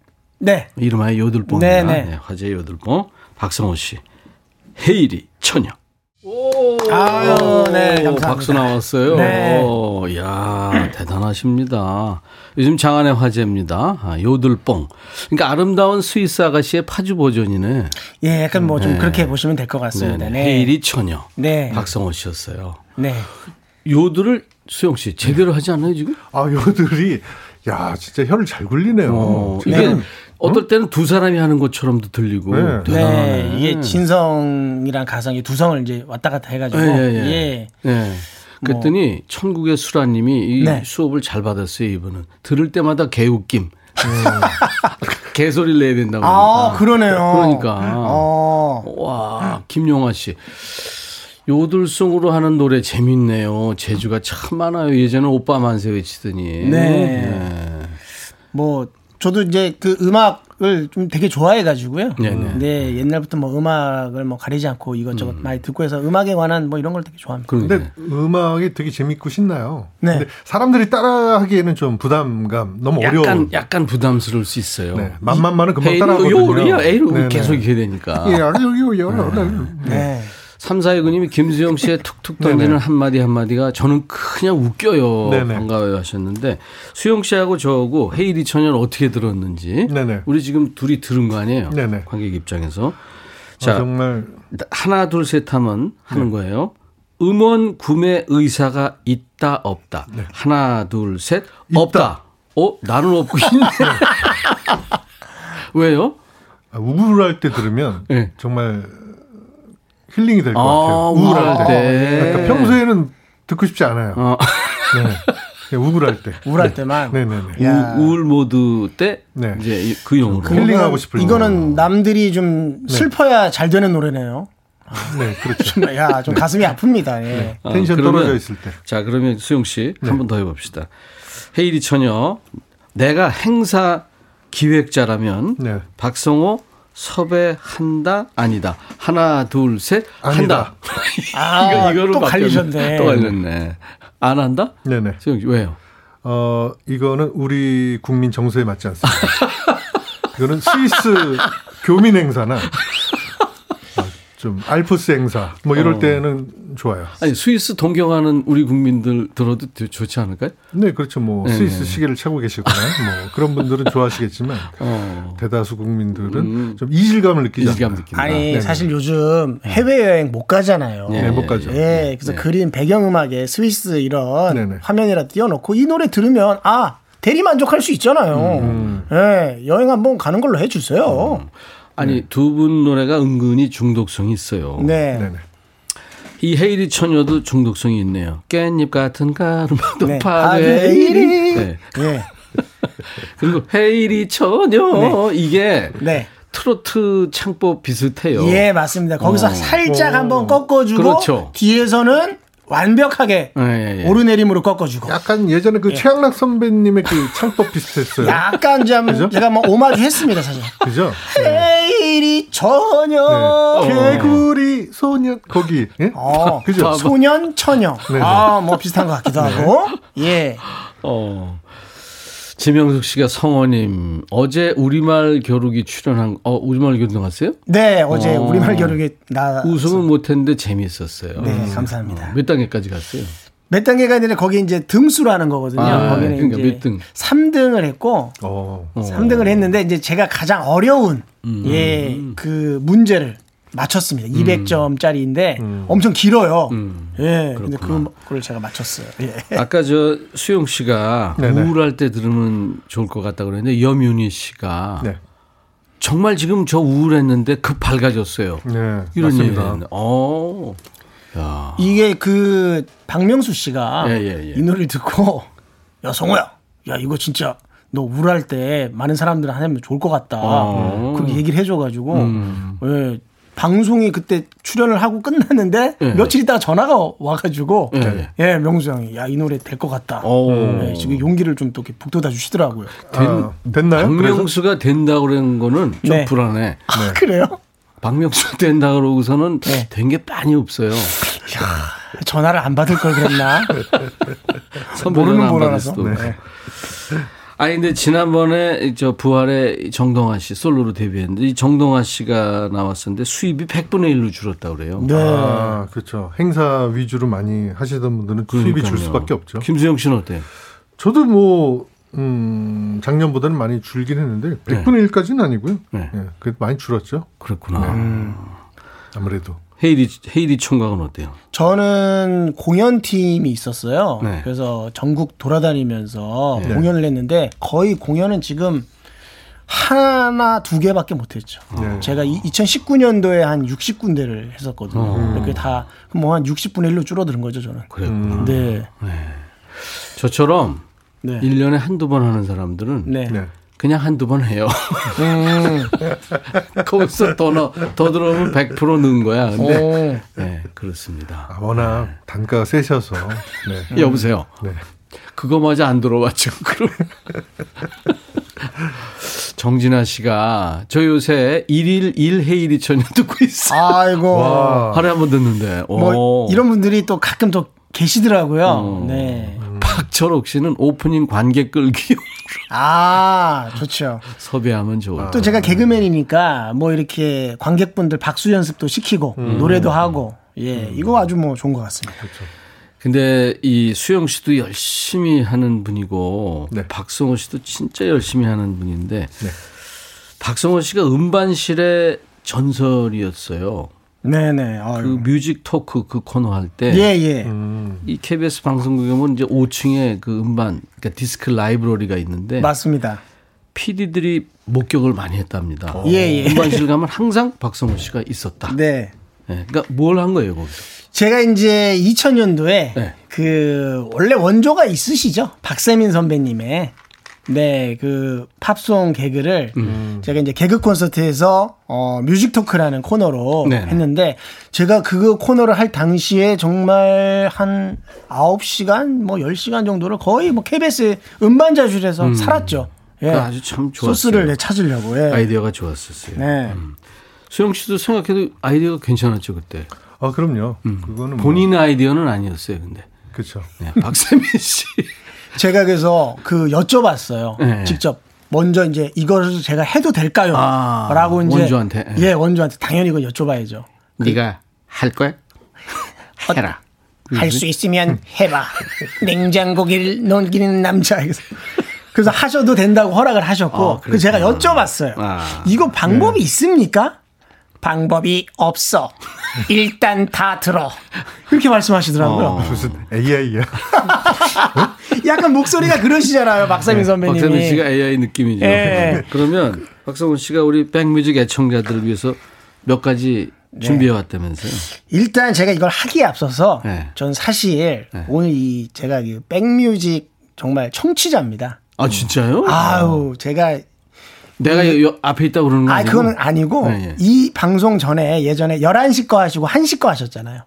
네. 이름하여 요들뽕입니다. 네, 화제의 요들뽕. 박성호 씨. 헤이리 처녀. 오, 아유, 네, 감사합니다. 박수 나왔어요. 네. 오, 이야, 대단하십니다. 요즘 장안의 화제입니다. 아, 요들뽕. 그러니까 아름다운 스위스 아가씨의 파주 버전이네. 예, 약간 뭐 좀 네. 그렇게 보시면 될 것 같습니다. 네. 헤이리 처녀. 네. 박성호 씨였어요. 네. 요들을 수영 씨 제대로 하지 않나요 지금? 아, 요들이. 야, 진짜 혀를 잘 굴리네요. 이게 어떨 때는 두 사람이 하는 것처럼도 들리고. 네, 네, 이게 진성이랑 가성이 두 성을 이제 왔다 갔다 해가지고. 예. 네. 그랬더니 뭐. 천국의 수라님이 이 네. 수업을 잘 받았어요 이분은. 들을 때마다 개웃김. 개소리를 내야 된다고. 아, 그러네요. 그러니까. 와, 김용화 씨. 요들송으로 하는 노래 재밌네요. 제주가 참 많아요. 예전에 오빠 만세 외치더니. 네. 뭐 저도 이제 그 음악을 좀 되게 좋아해가지고요. 네네. 네. 옛날부터 뭐 음악을 뭐 가리지 않고 이것저것 많이 듣고 해서 음악에 관한 뭐 이런 걸 되게 좋아합니다. 그런데 음악이 되게 재밌고 신나요. 네. 근데 사람들이 따라하기에는 좀 부담감 너무 어려워. 약간 부담스러울 수 있어요. 네. 만만만은 금방 따라하거든요. A로 계속 이렇게 되니까. 예, 네. 3429님이 김수영 씨의 툭툭 던지는 한마디 한마디가 저는 그냥 웃겨요. 네네. 반가워요 하셨는데 수영 씨하고 저하고 헤이리 처녀를 어떻게 들었는지 네네. 우리 지금 둘이 들은 거 아니에요. 네네. 관객 입장에서. 자, 정말. 하나 둘 셋 하면 하는 거예요. 음원 구매 의사가 있다 없다. 네. 하나 둘 셋 없다. 어? 나는 없고 있네. 왜요? 우울할 때 들으면 네. 정말 힐링이 될 것 같아요. 우울할 때. 그러니까 평소에는 듣고 싶지 않아요. 네. 우울할 때. 우울할 때만. 네네네. 우울 모드 때 네. 이제 그 용으로. 힐링하고 싶을 때. 이거는 남들이 좀 슬퍼야 네. 잘 되는 노래네요. 네, 그렇죠. 야, 좀 가슴이 아픕니다. 예. 네. 텐션 그러면, 떨어져 있을 때. 자, 그러면 수영 씨 한 번 더 해봅시다. 헤이리 처녀, 내가 행사 기획자라면 박성호. 섭외한다 아니다 하나 둘 셋 한다. 아, 이거로 또 갈리셨네. 또 갈렸네. 안 한다? 네네. 수영씨 왜요? 이거는 우리 국민 정서에 맞지 않습니다. 이거는 스위스 교민 행사나 좀 알프스 행사 뭐 이럴 때는 좋아요. 아니 스위스 동경하는 우리 국민들 들어도 좋지 않을까요? 네, 그렇죠. 뭐 네네. 스위스 시계를 차고 계시거나 뭐 그런 분들은 좋아하시겠지만 대다수 국민들은 좀 이질감을 느끼지 않나요? 아니 네네. 사실 요즘 해외 여행 못 가잖아요. 네, 못 가죠. 네, 그래서 그림 배경음악에 스위스 이런 화면이라 띄워놓고 이 노래 들으면 아 대리 만족할 수 있잖아요. 네, 여행 한번 가는 걸로 해주세요. 아니 두 분 노래가 은근히 중독성이 있어요. 네. 네네. 이 헤이리 처녀도 중독성이 있네요. 깻잎 같은 가루마도 네. 파괴 헤이리. 네. 네. 그리고 헤이리 처녀 네. 이게 네. 트로트 창법 비슷해요. 예, 맞습니다. 거기서 살짝 한번 꺾어주고 그렇죠. 뒤에서는 완벽하게 오르내림으로 꺾어주고. 약간 예전에 그 최양락 선배님의 그 창법 비슷했어요. 약간 좀 제가 뭐 오마주 했습니다 사실. 그죠? 헤이리 처녀 개구리 소년 거기. 예? 그죠? 소년 처녀. 아, 뭐 비슷한 것 같기도 하고. 예. 지명숙 씨가 성원님 어제 우리말 겨루기 출연한 우리말 겨루기 갔어요? 네, 어제 우리말 겨루기 나 우승은 못했는데 재미있었어요. 네, 감사합니다. 몇 단계까지 갔어요? 몇 단계가 있는데 거기 이제 등수라는 거거든요. 거기는 그러니까 이제 몇 등? 3등을 했고 3등을 했는데 이제 제가 가장 어려운 그 문제를 맞췄습니다. 200점짜리인데 엄청 길어요. 예, 근데 그걸 제가 맞췄어요. 예. 아까 저 수영 씨가 네네. 우울할 때 들으면 좋을 것 같다고 그랬는데 염윤희 씨가 정말 지금 저 우울했는데 급 밝아졌어요. 네, 이런 얘기가. 이게 그 박명수 씨가 이 노래를 듣고 야 성호야, 야 이거 진짜. 너 우울할 때 많은 사람들 하면 좋을 것 같다. 그렇게 얘기를 해줘가지고. 예. 방송이 그때 출연을 하고 끝났는데 네. 며칠 있다가 전화가 와가지고 네. 예, 명수 형이 야, 이 노래 될 것 같다. 예, 지금 용기를 좀 또 북돋아 주시더라고요. 됐나요? 박명수가 된다고 그러는 거는 좀 네. 불안해. 네. 아, 그래요? 박명수 된다 그러고서는 네. 된 게 빤히 없어요. 이야, 전화를 안 받을 걸 그랬나? 모르는 안 받을 수도. 네. 아니 근데 지난번에 저 부활의 정동아 씨 솔로로 데뷔했는데 이 정동아 씨가 나왔었는데 수입이 100분의 1로 줄었다 그래요. 네, 아, 그렇죠. 행사 위주로 많이 하시던 분들은 그러니까요. 수입이 줄 수밖에 없죠. 김수영 씨는 어때요? 저도 뭐. 작년보다는 많이 줄긴 했는데 100분의 1까지는 아니고요. 네. 예, 그래도 많이 줄었죠. 그렇구나. 아무래도 헤이리 총각은 어때요? 저는 공연팀이 있었어요. 네. 그래서 전국 돌아다니면서 네. 공연을 했는데 거의 공연은 지금 하나 두 개밖에 못했죠. 네. 제가 2019년도에 한 60군데를 했었거든요. 그게 다 뭐 한 60분의 1로 줄어드는 거죠, 저는. 그랬구나. 네. 네. 저처럼 네. 1년에 한두 번 하는 사람들은 네. 그냥 한두 번 해요. 거기서 더 들어오면 100% 넣은 거야. 근데 네, 그렇습니다. 아, 워낙 네. 단가가 세셔서. 네. 여보세요. 네. 그거마저 안 들어왔죠. 정진아 씨가 저 요새 1일 1회일이 전혀 듣고 있어요. 아이고. 와. 하루에 한 번 듣는데. 뭐 이런 분들이 또 가끔 또 계시더라고요. 네. 박철옥 씨는 오프닝 관객 끌기. 아, 좋죠. 섭외하면 좋아. 또 제가 개그맨이니까 뭐 이렇게 관객분들 박수 연습도 시키고 노래도 하고 예, 이거 아주 뭐 좋은 것 같습니다. 그렇죠. 근데 이 수영 씨도 열심히 하는 분이고 네. 박성호 씨도 진짜 열심히 하는 분인데 네. 박성호 씨가 음반실의 전설이었어요. 네네. 그 뮤직 토크 그 코너 할 때, 예예. 이 KBS 방송국에 보면 이제 5층에 그 음반, 그러니까 디스크 라이브러리가 있는데, 맞습니다. PD들이 목격을 많이 했답니다. 예예. 음반실 가면 항상 박성호 씨가 있었다. 네. 네. 그러니까 뭘 한 거예요 거기서? 제가 이제 2000년도에 네. 그 원래 원조가 있으시죠, 박세민 선배님의. 네, 그 팝송 개그를 제가 이제 개그 콘서트에서 뮤직 토크라는 코너로 네네. 했는데 제가 그 코너를 할 당시에 정말 한 9시간 뭐 10시간 정도를 거의 뭐 KBS 음반자줄에서 살았죠. 예. 아주 참 좋았어요. 소스를 네, 찾으려고. 예. 아이디어가 좋았었어요. 네. 수영 씨도 생각해도 아이디어가 괜찮았죠 그때. 아 그럼요. 그거는 본인 뭐... 아이디어는 아니었어요 근데. 그렇죠. 네, 박세민 씨. 제가 그래서 그 여쭤봤어요. 네. 직접 먼저 이제 이걸 제가 해도 될까요? 아, 라고 이제 원주한테. 네. 예, 원주한테 당연히 이거 여쭤봐야죠. 네가 할 거야? 해라. 할 수 있으면 해봐. 냉장고기를 넘기는 남자. 그래서 하셔도 된다고 허락을 하셨고, 그 제가 여쭤봤어요. 아, 이거 방법이 있습니까? 방법이 없어. 일단 다 들어. 그렇게 말씀하시더라고요. 무슨 AI야. 약간 목소리가 그러시잖아요. 박세민 선배님이. 박세민 씨가 AI 느낌이죠. 예. 그러면 박성훈 씨가 우리 백뮤직 애청자들을 위해서 몇 가지 네. 준비해왔다면서요. 일단 제가 이걸 하기에 앞서서 네. 전 사실 네. 오늘 이 제가 백뮤직 정말 청취자입니다. 아 진짜요? 아우 제가. 내가 앞에 있다고 그러는 거 아니에요? 아, 그건 아니고, 네, 예. 이 방송 전에 예전에 11시 거 하시고 1시 거 하셨잖아요.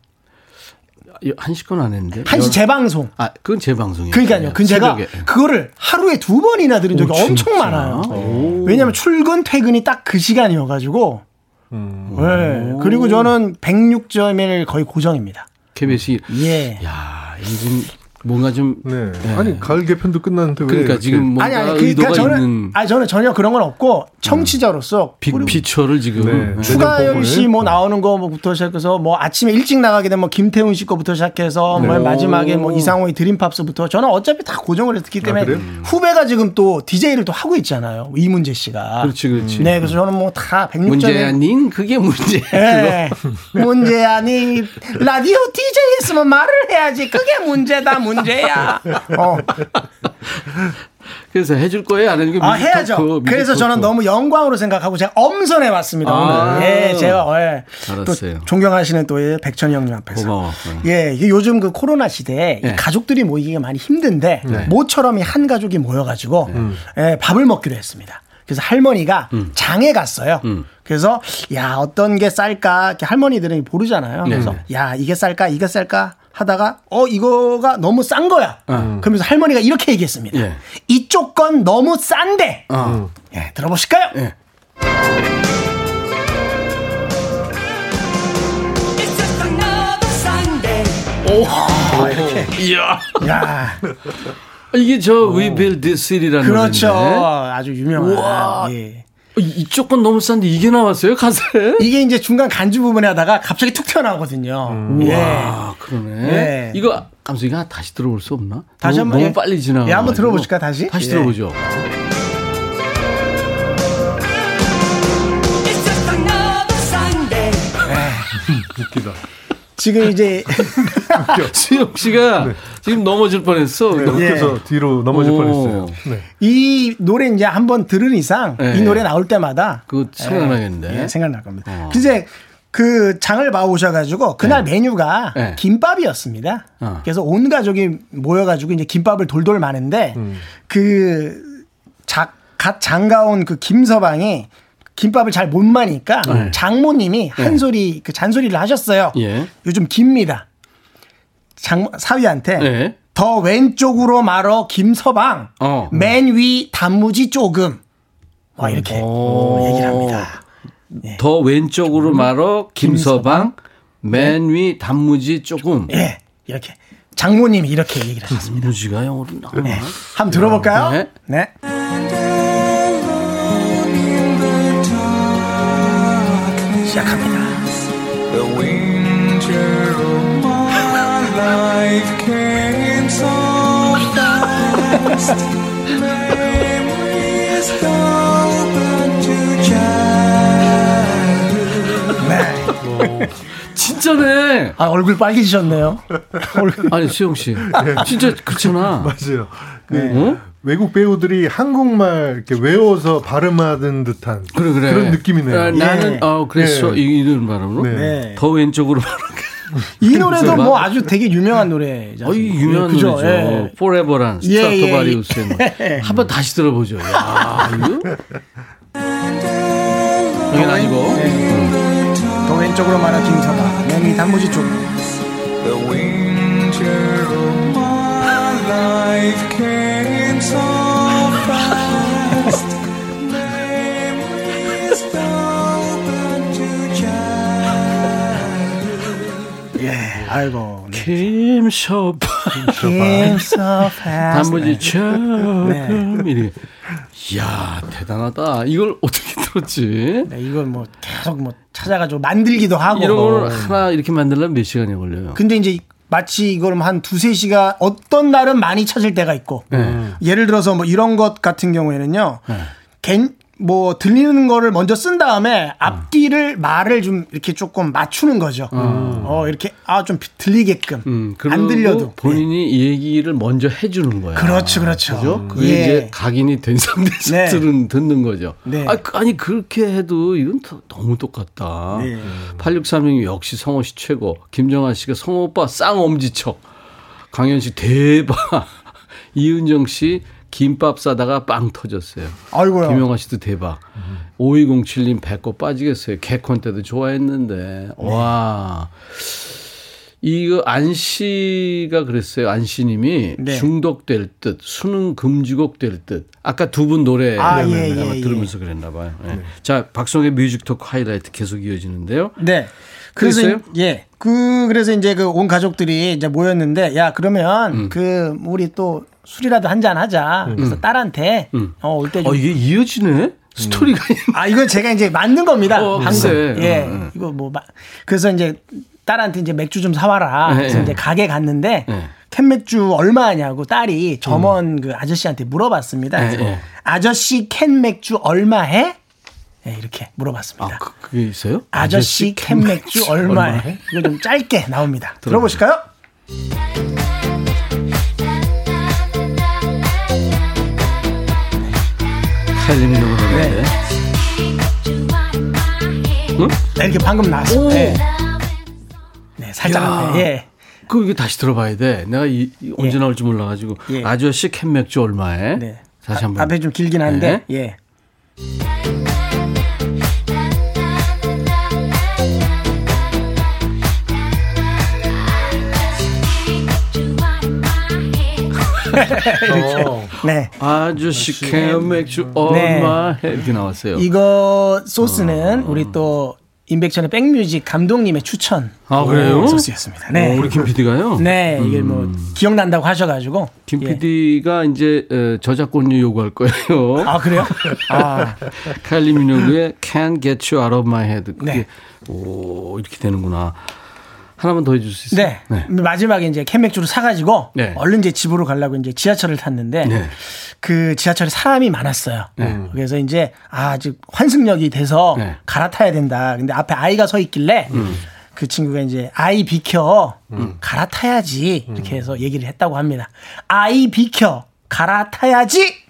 1시 건 안 했는데? 1시 재방송. 아, 그건 재방송이에요. 그러니까요. 근데 제가 그거를 하루에 두 번이나 들은 적이 엄청 많아요. 왜냐면 출근, 퇴근이 딱 그 시간이어가지고. 네. 그리고 저는 106.1 거의 고정입니다. KBS. 예. 야 요즘. 뭔가 좀 네. 네. 아니 가을 개편도 끝났는데 그러니까 왜 지금 뭔가 아니 그러니까 의도가 저는, 있는 아 저는 전혀 그런 건 없고 청취자로서 빅피처를 지금 네. 추가열 씨 뭐 나오는 거부터 시작해서 뭐 아침에 일찍 나가게 되면 김태훈 씨 거부터 시작해서 네. 뭐 마지막에 뭐 이상호의 드림팝스부터 저는 어차피 다 고정을 했기 때문에 후배가 지금 또 DJ를 또 하고 있잖아요. 이문재 씨가 그렇지. 네 그래서 저는 뭐 다 106.1 문제 아닌 그게 문제 네. 문제 아닌 라디오 DJ 했으면 말을 해야지 그게 문제다. 문제야. 그래서 해줄 거예요? 안 해줄 거예요? 아, 해야죠. 그래서 토크. 저는 너무 영광으로 생각하고 제가 엄선해 왔습니다. 아, 오늘. 예, 제가 예. 알았어요. 또 존경하시는 또 백천이 형님 앞에서. 고마워. 예, 요즘 그 코로나 시대에 예. 가족들이 모이기가 많이 힘든데 네. 모처럼 한 가족이 모여가지고 예, 밥을 먹기로 했습니다. 그래서 할머니가 장에 갔어요. 그래서 야 어떤 게 쌀까 이렇게 할머니들은 모르잖아요. 그래서 야 이게 쌀까 이게 쌀까 하다가 이거가 너무 싼 거야. 그러면서 할머니가 이렇게 얘기했습니다. 예. 이쪽 건 너무 싼데. 예, 들어보실까요? 예. 오, 이렇게. 이야. 야. 이게 저 We Build This City라는 그렇죠. 노래인데. 아주 유명한. 우와. 예. 이쪽 건 너무 싼데 이게 나왔어요 가사에? 이게 이제 중간 간주 부분에 하다가 갑자기 툭 튀어나오거든요. 와, 예. 그러네. 예. 이거 감수이가 다시 들어볼 수 없나? 다시 한번 너무 빨리 지나가. 예, 한번 들어보실까 다시? 다시 예. 들어보죠. 웃기다. 지금 이제 수혁 씨가 네. 지금 넘어질 뻔했어. 네, 웃겨서 네. 뒤로 넘어질 뻔했어요. 네. 이 노래 이제 한번 들은 이상 네. 이 노래 나올 때마다 그거 생각나겠는데 네, 생각날 겁니다. 이제 그 장을 봐 오셔가지고 그날 네. 메뉴가 네. 김밥이었습니다. 그래서 온 가족이 모여가지고 이제 김밥을 돌돌 마는데 그 갓 장가온 그 김서방이 김밥을 잘 못 마니까 장모님이 한 소리 그 잔소리를 하셨어요. 예. 요즘 깁니다. 사위한테 더 왼쪽으로 말어 김서방 맨 위 단무지 조금 와 이렇게 얘기를 합니다. 예. 더 왼쪽으로 말어 김서방 맨 위 단무지 조금 예 이렇게 장모님이 이렇게 얘기를 하셨습니다. 단무지가 영어로 나오나? 네. 한번 들어볼까요? 네. 네. 시작합니다. 네. 진짜네. 아 얼굴 빨개지셨네요. 아니 수영 씨, 진짜 그렇잖아. 맞아요. 네. 어? 외국 배우들이 한국말 이렇게 외워서 발음하는 듯한 그래. 그런 느낌이네요. 아, 나는 그래서 이런 발음으로 더 왼쪽으로 이 노래도 뭐 아주 되게 유명한 노래잖아요. 유명한 그죠? 노래죠. 예. Forever란 스트라토바리우스의 노래. 한번 다시 들어보죠. 야, 이건 아니고 더 왼쪽으로 말한 김서방 맨이 단무지 쪽. 예, 아이고. 김서방. 단무지 조금. 네. 이야, 대단하다. 이걸 어떻게 들었지? 네, 이걸 뭐 계속 뭐 찾아가지고 만들기도 하고. 이런 걸 하나 이렇게 만들려면 몇 시간이 걸려요? 근데 이제 마치 이걸 한 두세 시간 어떤 날은 많이 찾을 때가 있고 예를 들어서 뭐 이런 것 같은 경우에는요. 뭐 들리는 거를 먼저 쓴 다음에 앞뒤를 말을 좀 이렇게 조금 맞추는 거죠. 이렇게 좀 들리게끔 안 들려도 본인이 이 얘기를 먼저 해주는 거야. 그렇죠. 그게 이제 각인이 된 상태에서 듣는 거죠. 네. 아니 그렇게 해도 이건 너무 똑같다. 네. 8636 역시 성호 씨 최고. 김정아 씨가 성호 오빠 쌍엄지척. 강현 씨 대박. 이은정 씨 김밥 싸다가 빵 터졌어요. 아이고야. 김영아 씨도 대박. 5207님 배꼽 빠지겠어요. 개콘 때도 좋아했는데. 네. 와. 이거 안 씨가 그랬어요. 안 씨님이 중독될 듯, 수능 금지곡 될 듯. 아까 두 분 노래 들으면서 그랬나 봐요. 네. 자, 박성의 뮤직 토크 하이라이트 계속 이어지는데요. 네. 그래서 그래서 이제 그 온 가족들이 이제 모였는데 야 그러면 그 우리 또 술이라도 한잔 하자. 그래서 딸한테 올 때 좀 이게 이어지네. 스토리가 이건 제가 이제 만든 겁니다. 이거 뭐 그래서 이제 딸한테 이제 맥주 좀 사와라. 그래서 이제 가게 갔는데 캔맥주 얼마냐고 딸이 점원 그 아저씨한테 물어봤습니다. 그래서 아저씨 캔맥주 얼마 해? 네, 이렇게 물어봤습니다. 그게 있어요? 아저씨 캔맥주 얼마에? 이거 좀 짧게 나옵니다. 들어보실까요? 살림이 너무 좋은데. 응? 이렇게 방금 나왔어요. 네, 살짝. 그럼 이거 다시 들어봐야 돼. 내가 언제 나올지 몰라가지고. 아저씨 캔맥주 얼마에? 네. 다시 한번. 앞에 좀 길긴 한데. 네. 아저씨 Can't make you all my head 나왔어요. 이거 소스는 우리 또 임백천의 백뮤직 감독님의 추천. 아 그래요? 소스였습니다. 네. 우리 김 PD가요? 네. 이게 뭐 기억난다고 하셔가지고 김 PD가 예. 이제 저작권료 요구할 거예요. 아 그래요? 아 카일리 미노그의 Can't get you out of my head. 그게 네. 오 이렇게 되는구나. 하나만 더 해줄 수 있어요? 네. 네. 마지막에 이제 캔맥주를 사가지고 네. 얼른 이제 집으로 가려고 이제 지하철을 탔는데 네. 그 지하철에 사람이 많았어요. 네. 그래서 이제 아직 환승역이 돼서 네. 갈아타야 된다. 근데 앞에 아이가 서 있길래 그 친구가 이제 아이 비켜 갈아타야지 이렇게 해서 얘기를 했다고 합니다. 아이 비켜 갈아타야지.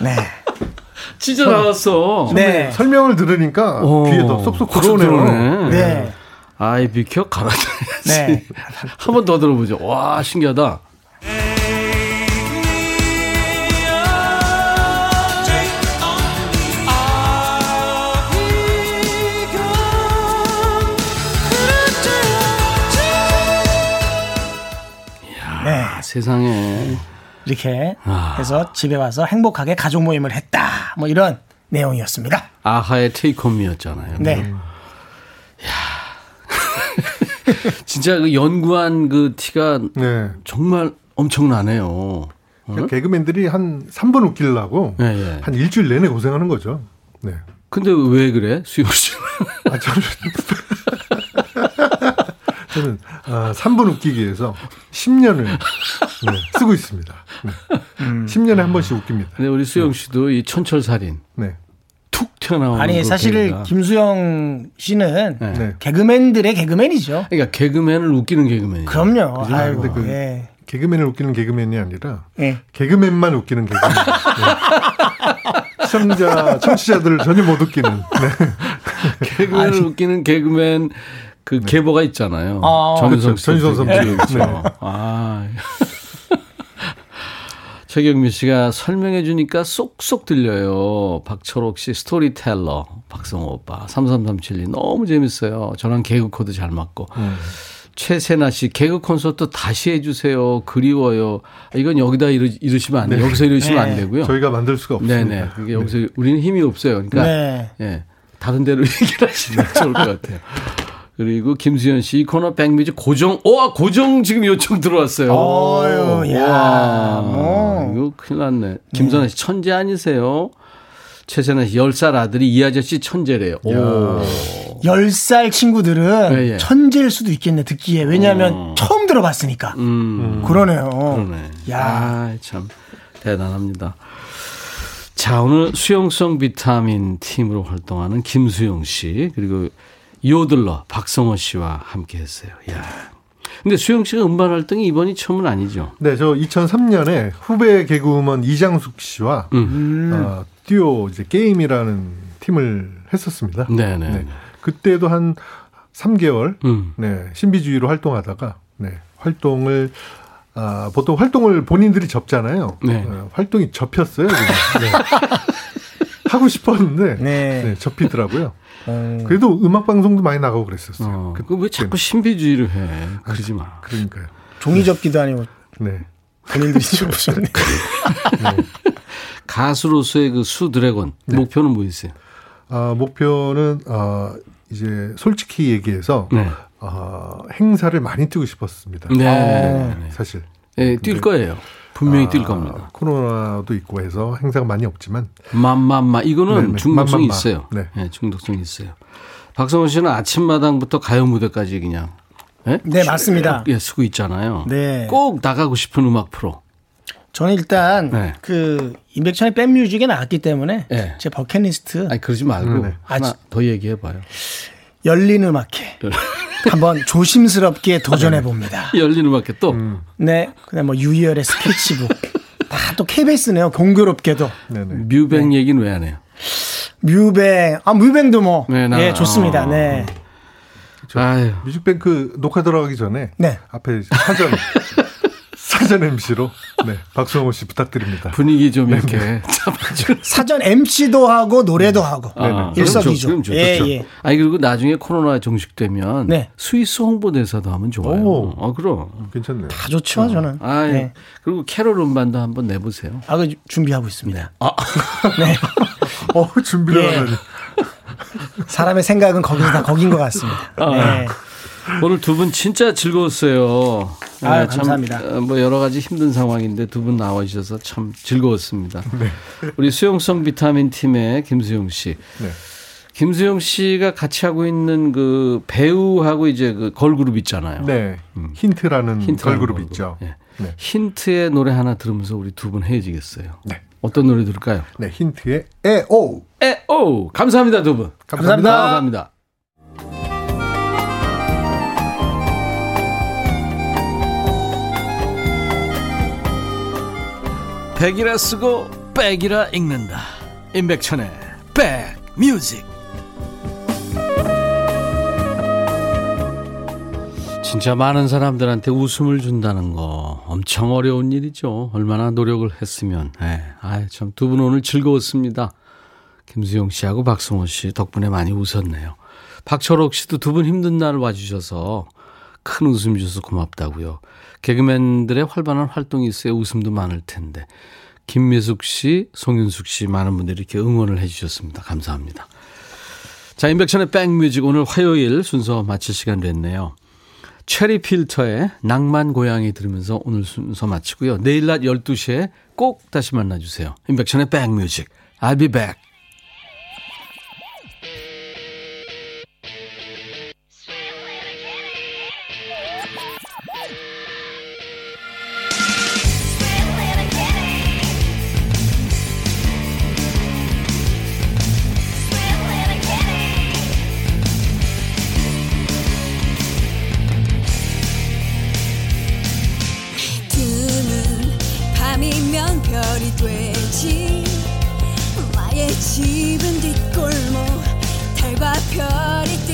네. 진짜 나왔어. 네. 설명을 들으니까 귀에 더 쏙쏙 들어오네요. 네. 아이 비켜 갈아타야지. 네. 한 번 더 들어보죠. 와, 신기하다. 이야, 네. 세상에. 이렇게 해서 집에 와서 행복하게 가족 모임을 했다. 뭐 이런 내용이었습니다. 아하의 테이크홈이었잖아요. 네. 이야. 진짜 그 연구한 그 티가 네. 정말 엄청나네요. 그러니까 개그맨들이 한 3번 웃기려고 네, 네. 한 일주일 내내 고생하는 거죠. 네. 근데 왜 그래? 수요 씨. 아, 저는 3분 웃기기 위해서 10년을 네, 쓰고 있습니다. 네. 10년에 한 번씩 웃깁니다. 근데 우리 수영 씨도 이 천철살인 네. 툭 튀어나오는 아니 사실 개그가. 김수영 씨는 네. 개그맨들의 개그맨이죠. 그러니까 개그맨을 웃기는 개그맨이에요. 그럼요. 아이고, 그 예. 개그맨을 웃기는 개그맨이 아니라 예. 개그맨만 웃기는 개그맨. 네. 청취자들을 전혀 못 웃기는 네. 개그맨을 웃기는 개그맨 그 네. 계보가 있잖아요. 아, 전유성 선배님. 아. 최경민 씨가 설명해 주니까 쏙쏙 들려요. 박철옥 씨 스토리텔러, 박성호 오빠 3337님 너무 재밌어요. 저랑 개그 코드 잘 맞고. 최세나 씨 개그 콘서트 다시 해 주세요. 그리워요. 이건 여기다 이러시면 안 돼요. 네. 여기서 이러시면 네. 안 되고요. 저희가 만들 수가 없습니다. 네네. 그게 여기서 네. 우리는 힘이 없어요. 그러니까 네. 네. 다른 데로 얘기를 하시면 좋을 것 같아요. 그리고 김수현 씨, 이 코너 백뮤직 고정, 와, 고정 지금 요청 들어왔어요. 어유, 야. 이거 큰일 났네. 김선아 씨, 천재 아니세요? 최선아 씨, 10살 아들이 이 아저씨 천재래요. 오. 10살 친구들은 예, 예. 천재일 수도 있겠네, 듣기에. 왜냐하면 처음 들어봤으니까. 그러네요. 그러네. 야, 아, 참. 대단합니다. 자, 오늘 수용성 비타민 팀으로 활동하는 김수용 씨, 그리고 요들러 박성호 씨와 함께했어요. 야, 근데 수영 씨가 음반 활동이 이번이 처음은 아니죠? 네, 저 2003년에 후배 개그우먼 이장숙 씨와 듀오 이제 게임이라는 팀을 했었습니다. 네네. 네, 그때도 한 3개월 네, 신비주의로 활동하다가 네, 활동을 보통 활동을 본인들이 접잖아요. 네. 활동이 접혔어요. 네. 하고 싶었는데 네. 네, 접히더라고요. 그래도 음악 방송도 많이 나가고 그랬었어요. 그 왜 자꾸 신비주의를 해? 그러지 마. 그러니까요. 종이 접기도 아니고. 네. 본인들이 접으셨네. 네. 가수로서의 그 수 드래곤 네. 목표는 뭐 있어요? 목표는 이제 솔직히 얘기해서 네. 행사를 많이 뛰고 싶었습니다. 네. 네. 사실. 네, 뛸 거예요. 분명히 뛸 겁니다. 코로나도 있고 해서 행사가 많이 없지만. 맘맘마 이거는 네네. 중독성이 맘맘마. 있어요. 네. 네, 중독성이 있어요. 박성호 씨는 아침마당부터 가요 무대까지 그냥. 네, 네 맞습니다. 예, 쓰고 있잖아요. 네. 꼭 나가고 싶은 음악 프로. 저는 일단 네. 그 임백천의 백뮤직에 나왔기 때문에 네. 제 버킷리스트. 아니 그러지 말고 네. 하나 더 얘기해봐요. 열린음악회. 한번 조심스럽게 도전해 봅니다. 열린 음악회 또? 네. 그냥 뭐 유희열의 스케치북. 다 또 KBS네요. 공교롭게도. 네네. 뮤뱅 얘기는 왜 안 해요? 뮤뱅. 아, 뮤뱅도 뭐. 네, 예, 좋습니다. 네. 아유. 뮤직뱅크 녹화 들어가기 전에 네. 앞에 사전 사전 MC로 네, 박수홍호 씨 부탁드립니다. 분위기 좀 이렇게 잡아주는 사전 MC도 하고 노래도 네. 하고 아, 일석이조. 예, 그렇죠. 예. 아니 그리고 나중에 코로나 종식되면 네. 스위스 홍보대사도 하면 좋아요. 오, 아, 그럼 괜찮네요. 다 좋죠, 저는. 아, 예. 네. 그리고 캐롤 음반도 한번 내보세요. 아, 그 준비하고 있습니다. 네. 아, 네. 준비를 하네. 예. 사람의 생각은 거기다 거긴 것 같습니다. 네. 오늘 두 분 진짜 즐거웠어요. 아유, 참, 감사합니다. 뭐 여러 가지 힘든 상황인데 두 분 나와주셔서 참 즐거웠습니다. 네. 우리 수용성 비타민 팀의 김수용 씨, 네. 김수용 씨가 같이 하고 있는 그 배우하고 이제 그 걸그룹 있잖아요. 네. 힌트라는 걸그룹 있죠. 네. 네. 힌트의 노래 하나 들으면서 우리 두 분 헤어지겠어요. 네. 어떤 노래 들을까요? 네, 힌트의 에오. 에오. 감사합니다, 두 분. 감사합니다. 감사합니다. 백이라 쓰고 백이라 읽는다. 임백천의 백뮤직. 진짜 많은 사람들한테 웃음을 준다는 거 엄청 어려운 일이죠. 얼마나 노력을 했으면. 참 두 분 오늘 즐거웠습니다. 김수용 씨하고 박성호 씨 덕분에 많이 웃었네요. 박철옥 씨도 두 분 힘든 날 와주셔서 큰 웃음 주셔서 고맙다고요. 개그맨들의 활발한 활동이 있어야 웃음도 많을 텐데. 김미숙 씨, 송윤숙 씨 많은 분들이 이렇게 응원을 해 주셨습니다. 감사합니다. 자, 임백천의 백뮤직 오늘 화요일 순서 마칠 시간 됐네요. 체리 필터의 낭만 고양이 들으면서 오늘 순서 마치고요. 내일 낮 12시에 꼭 다시 만나주세요. 임백천의 백뮤직. I'll be back. 나의 집은 뒷골목 달과 별이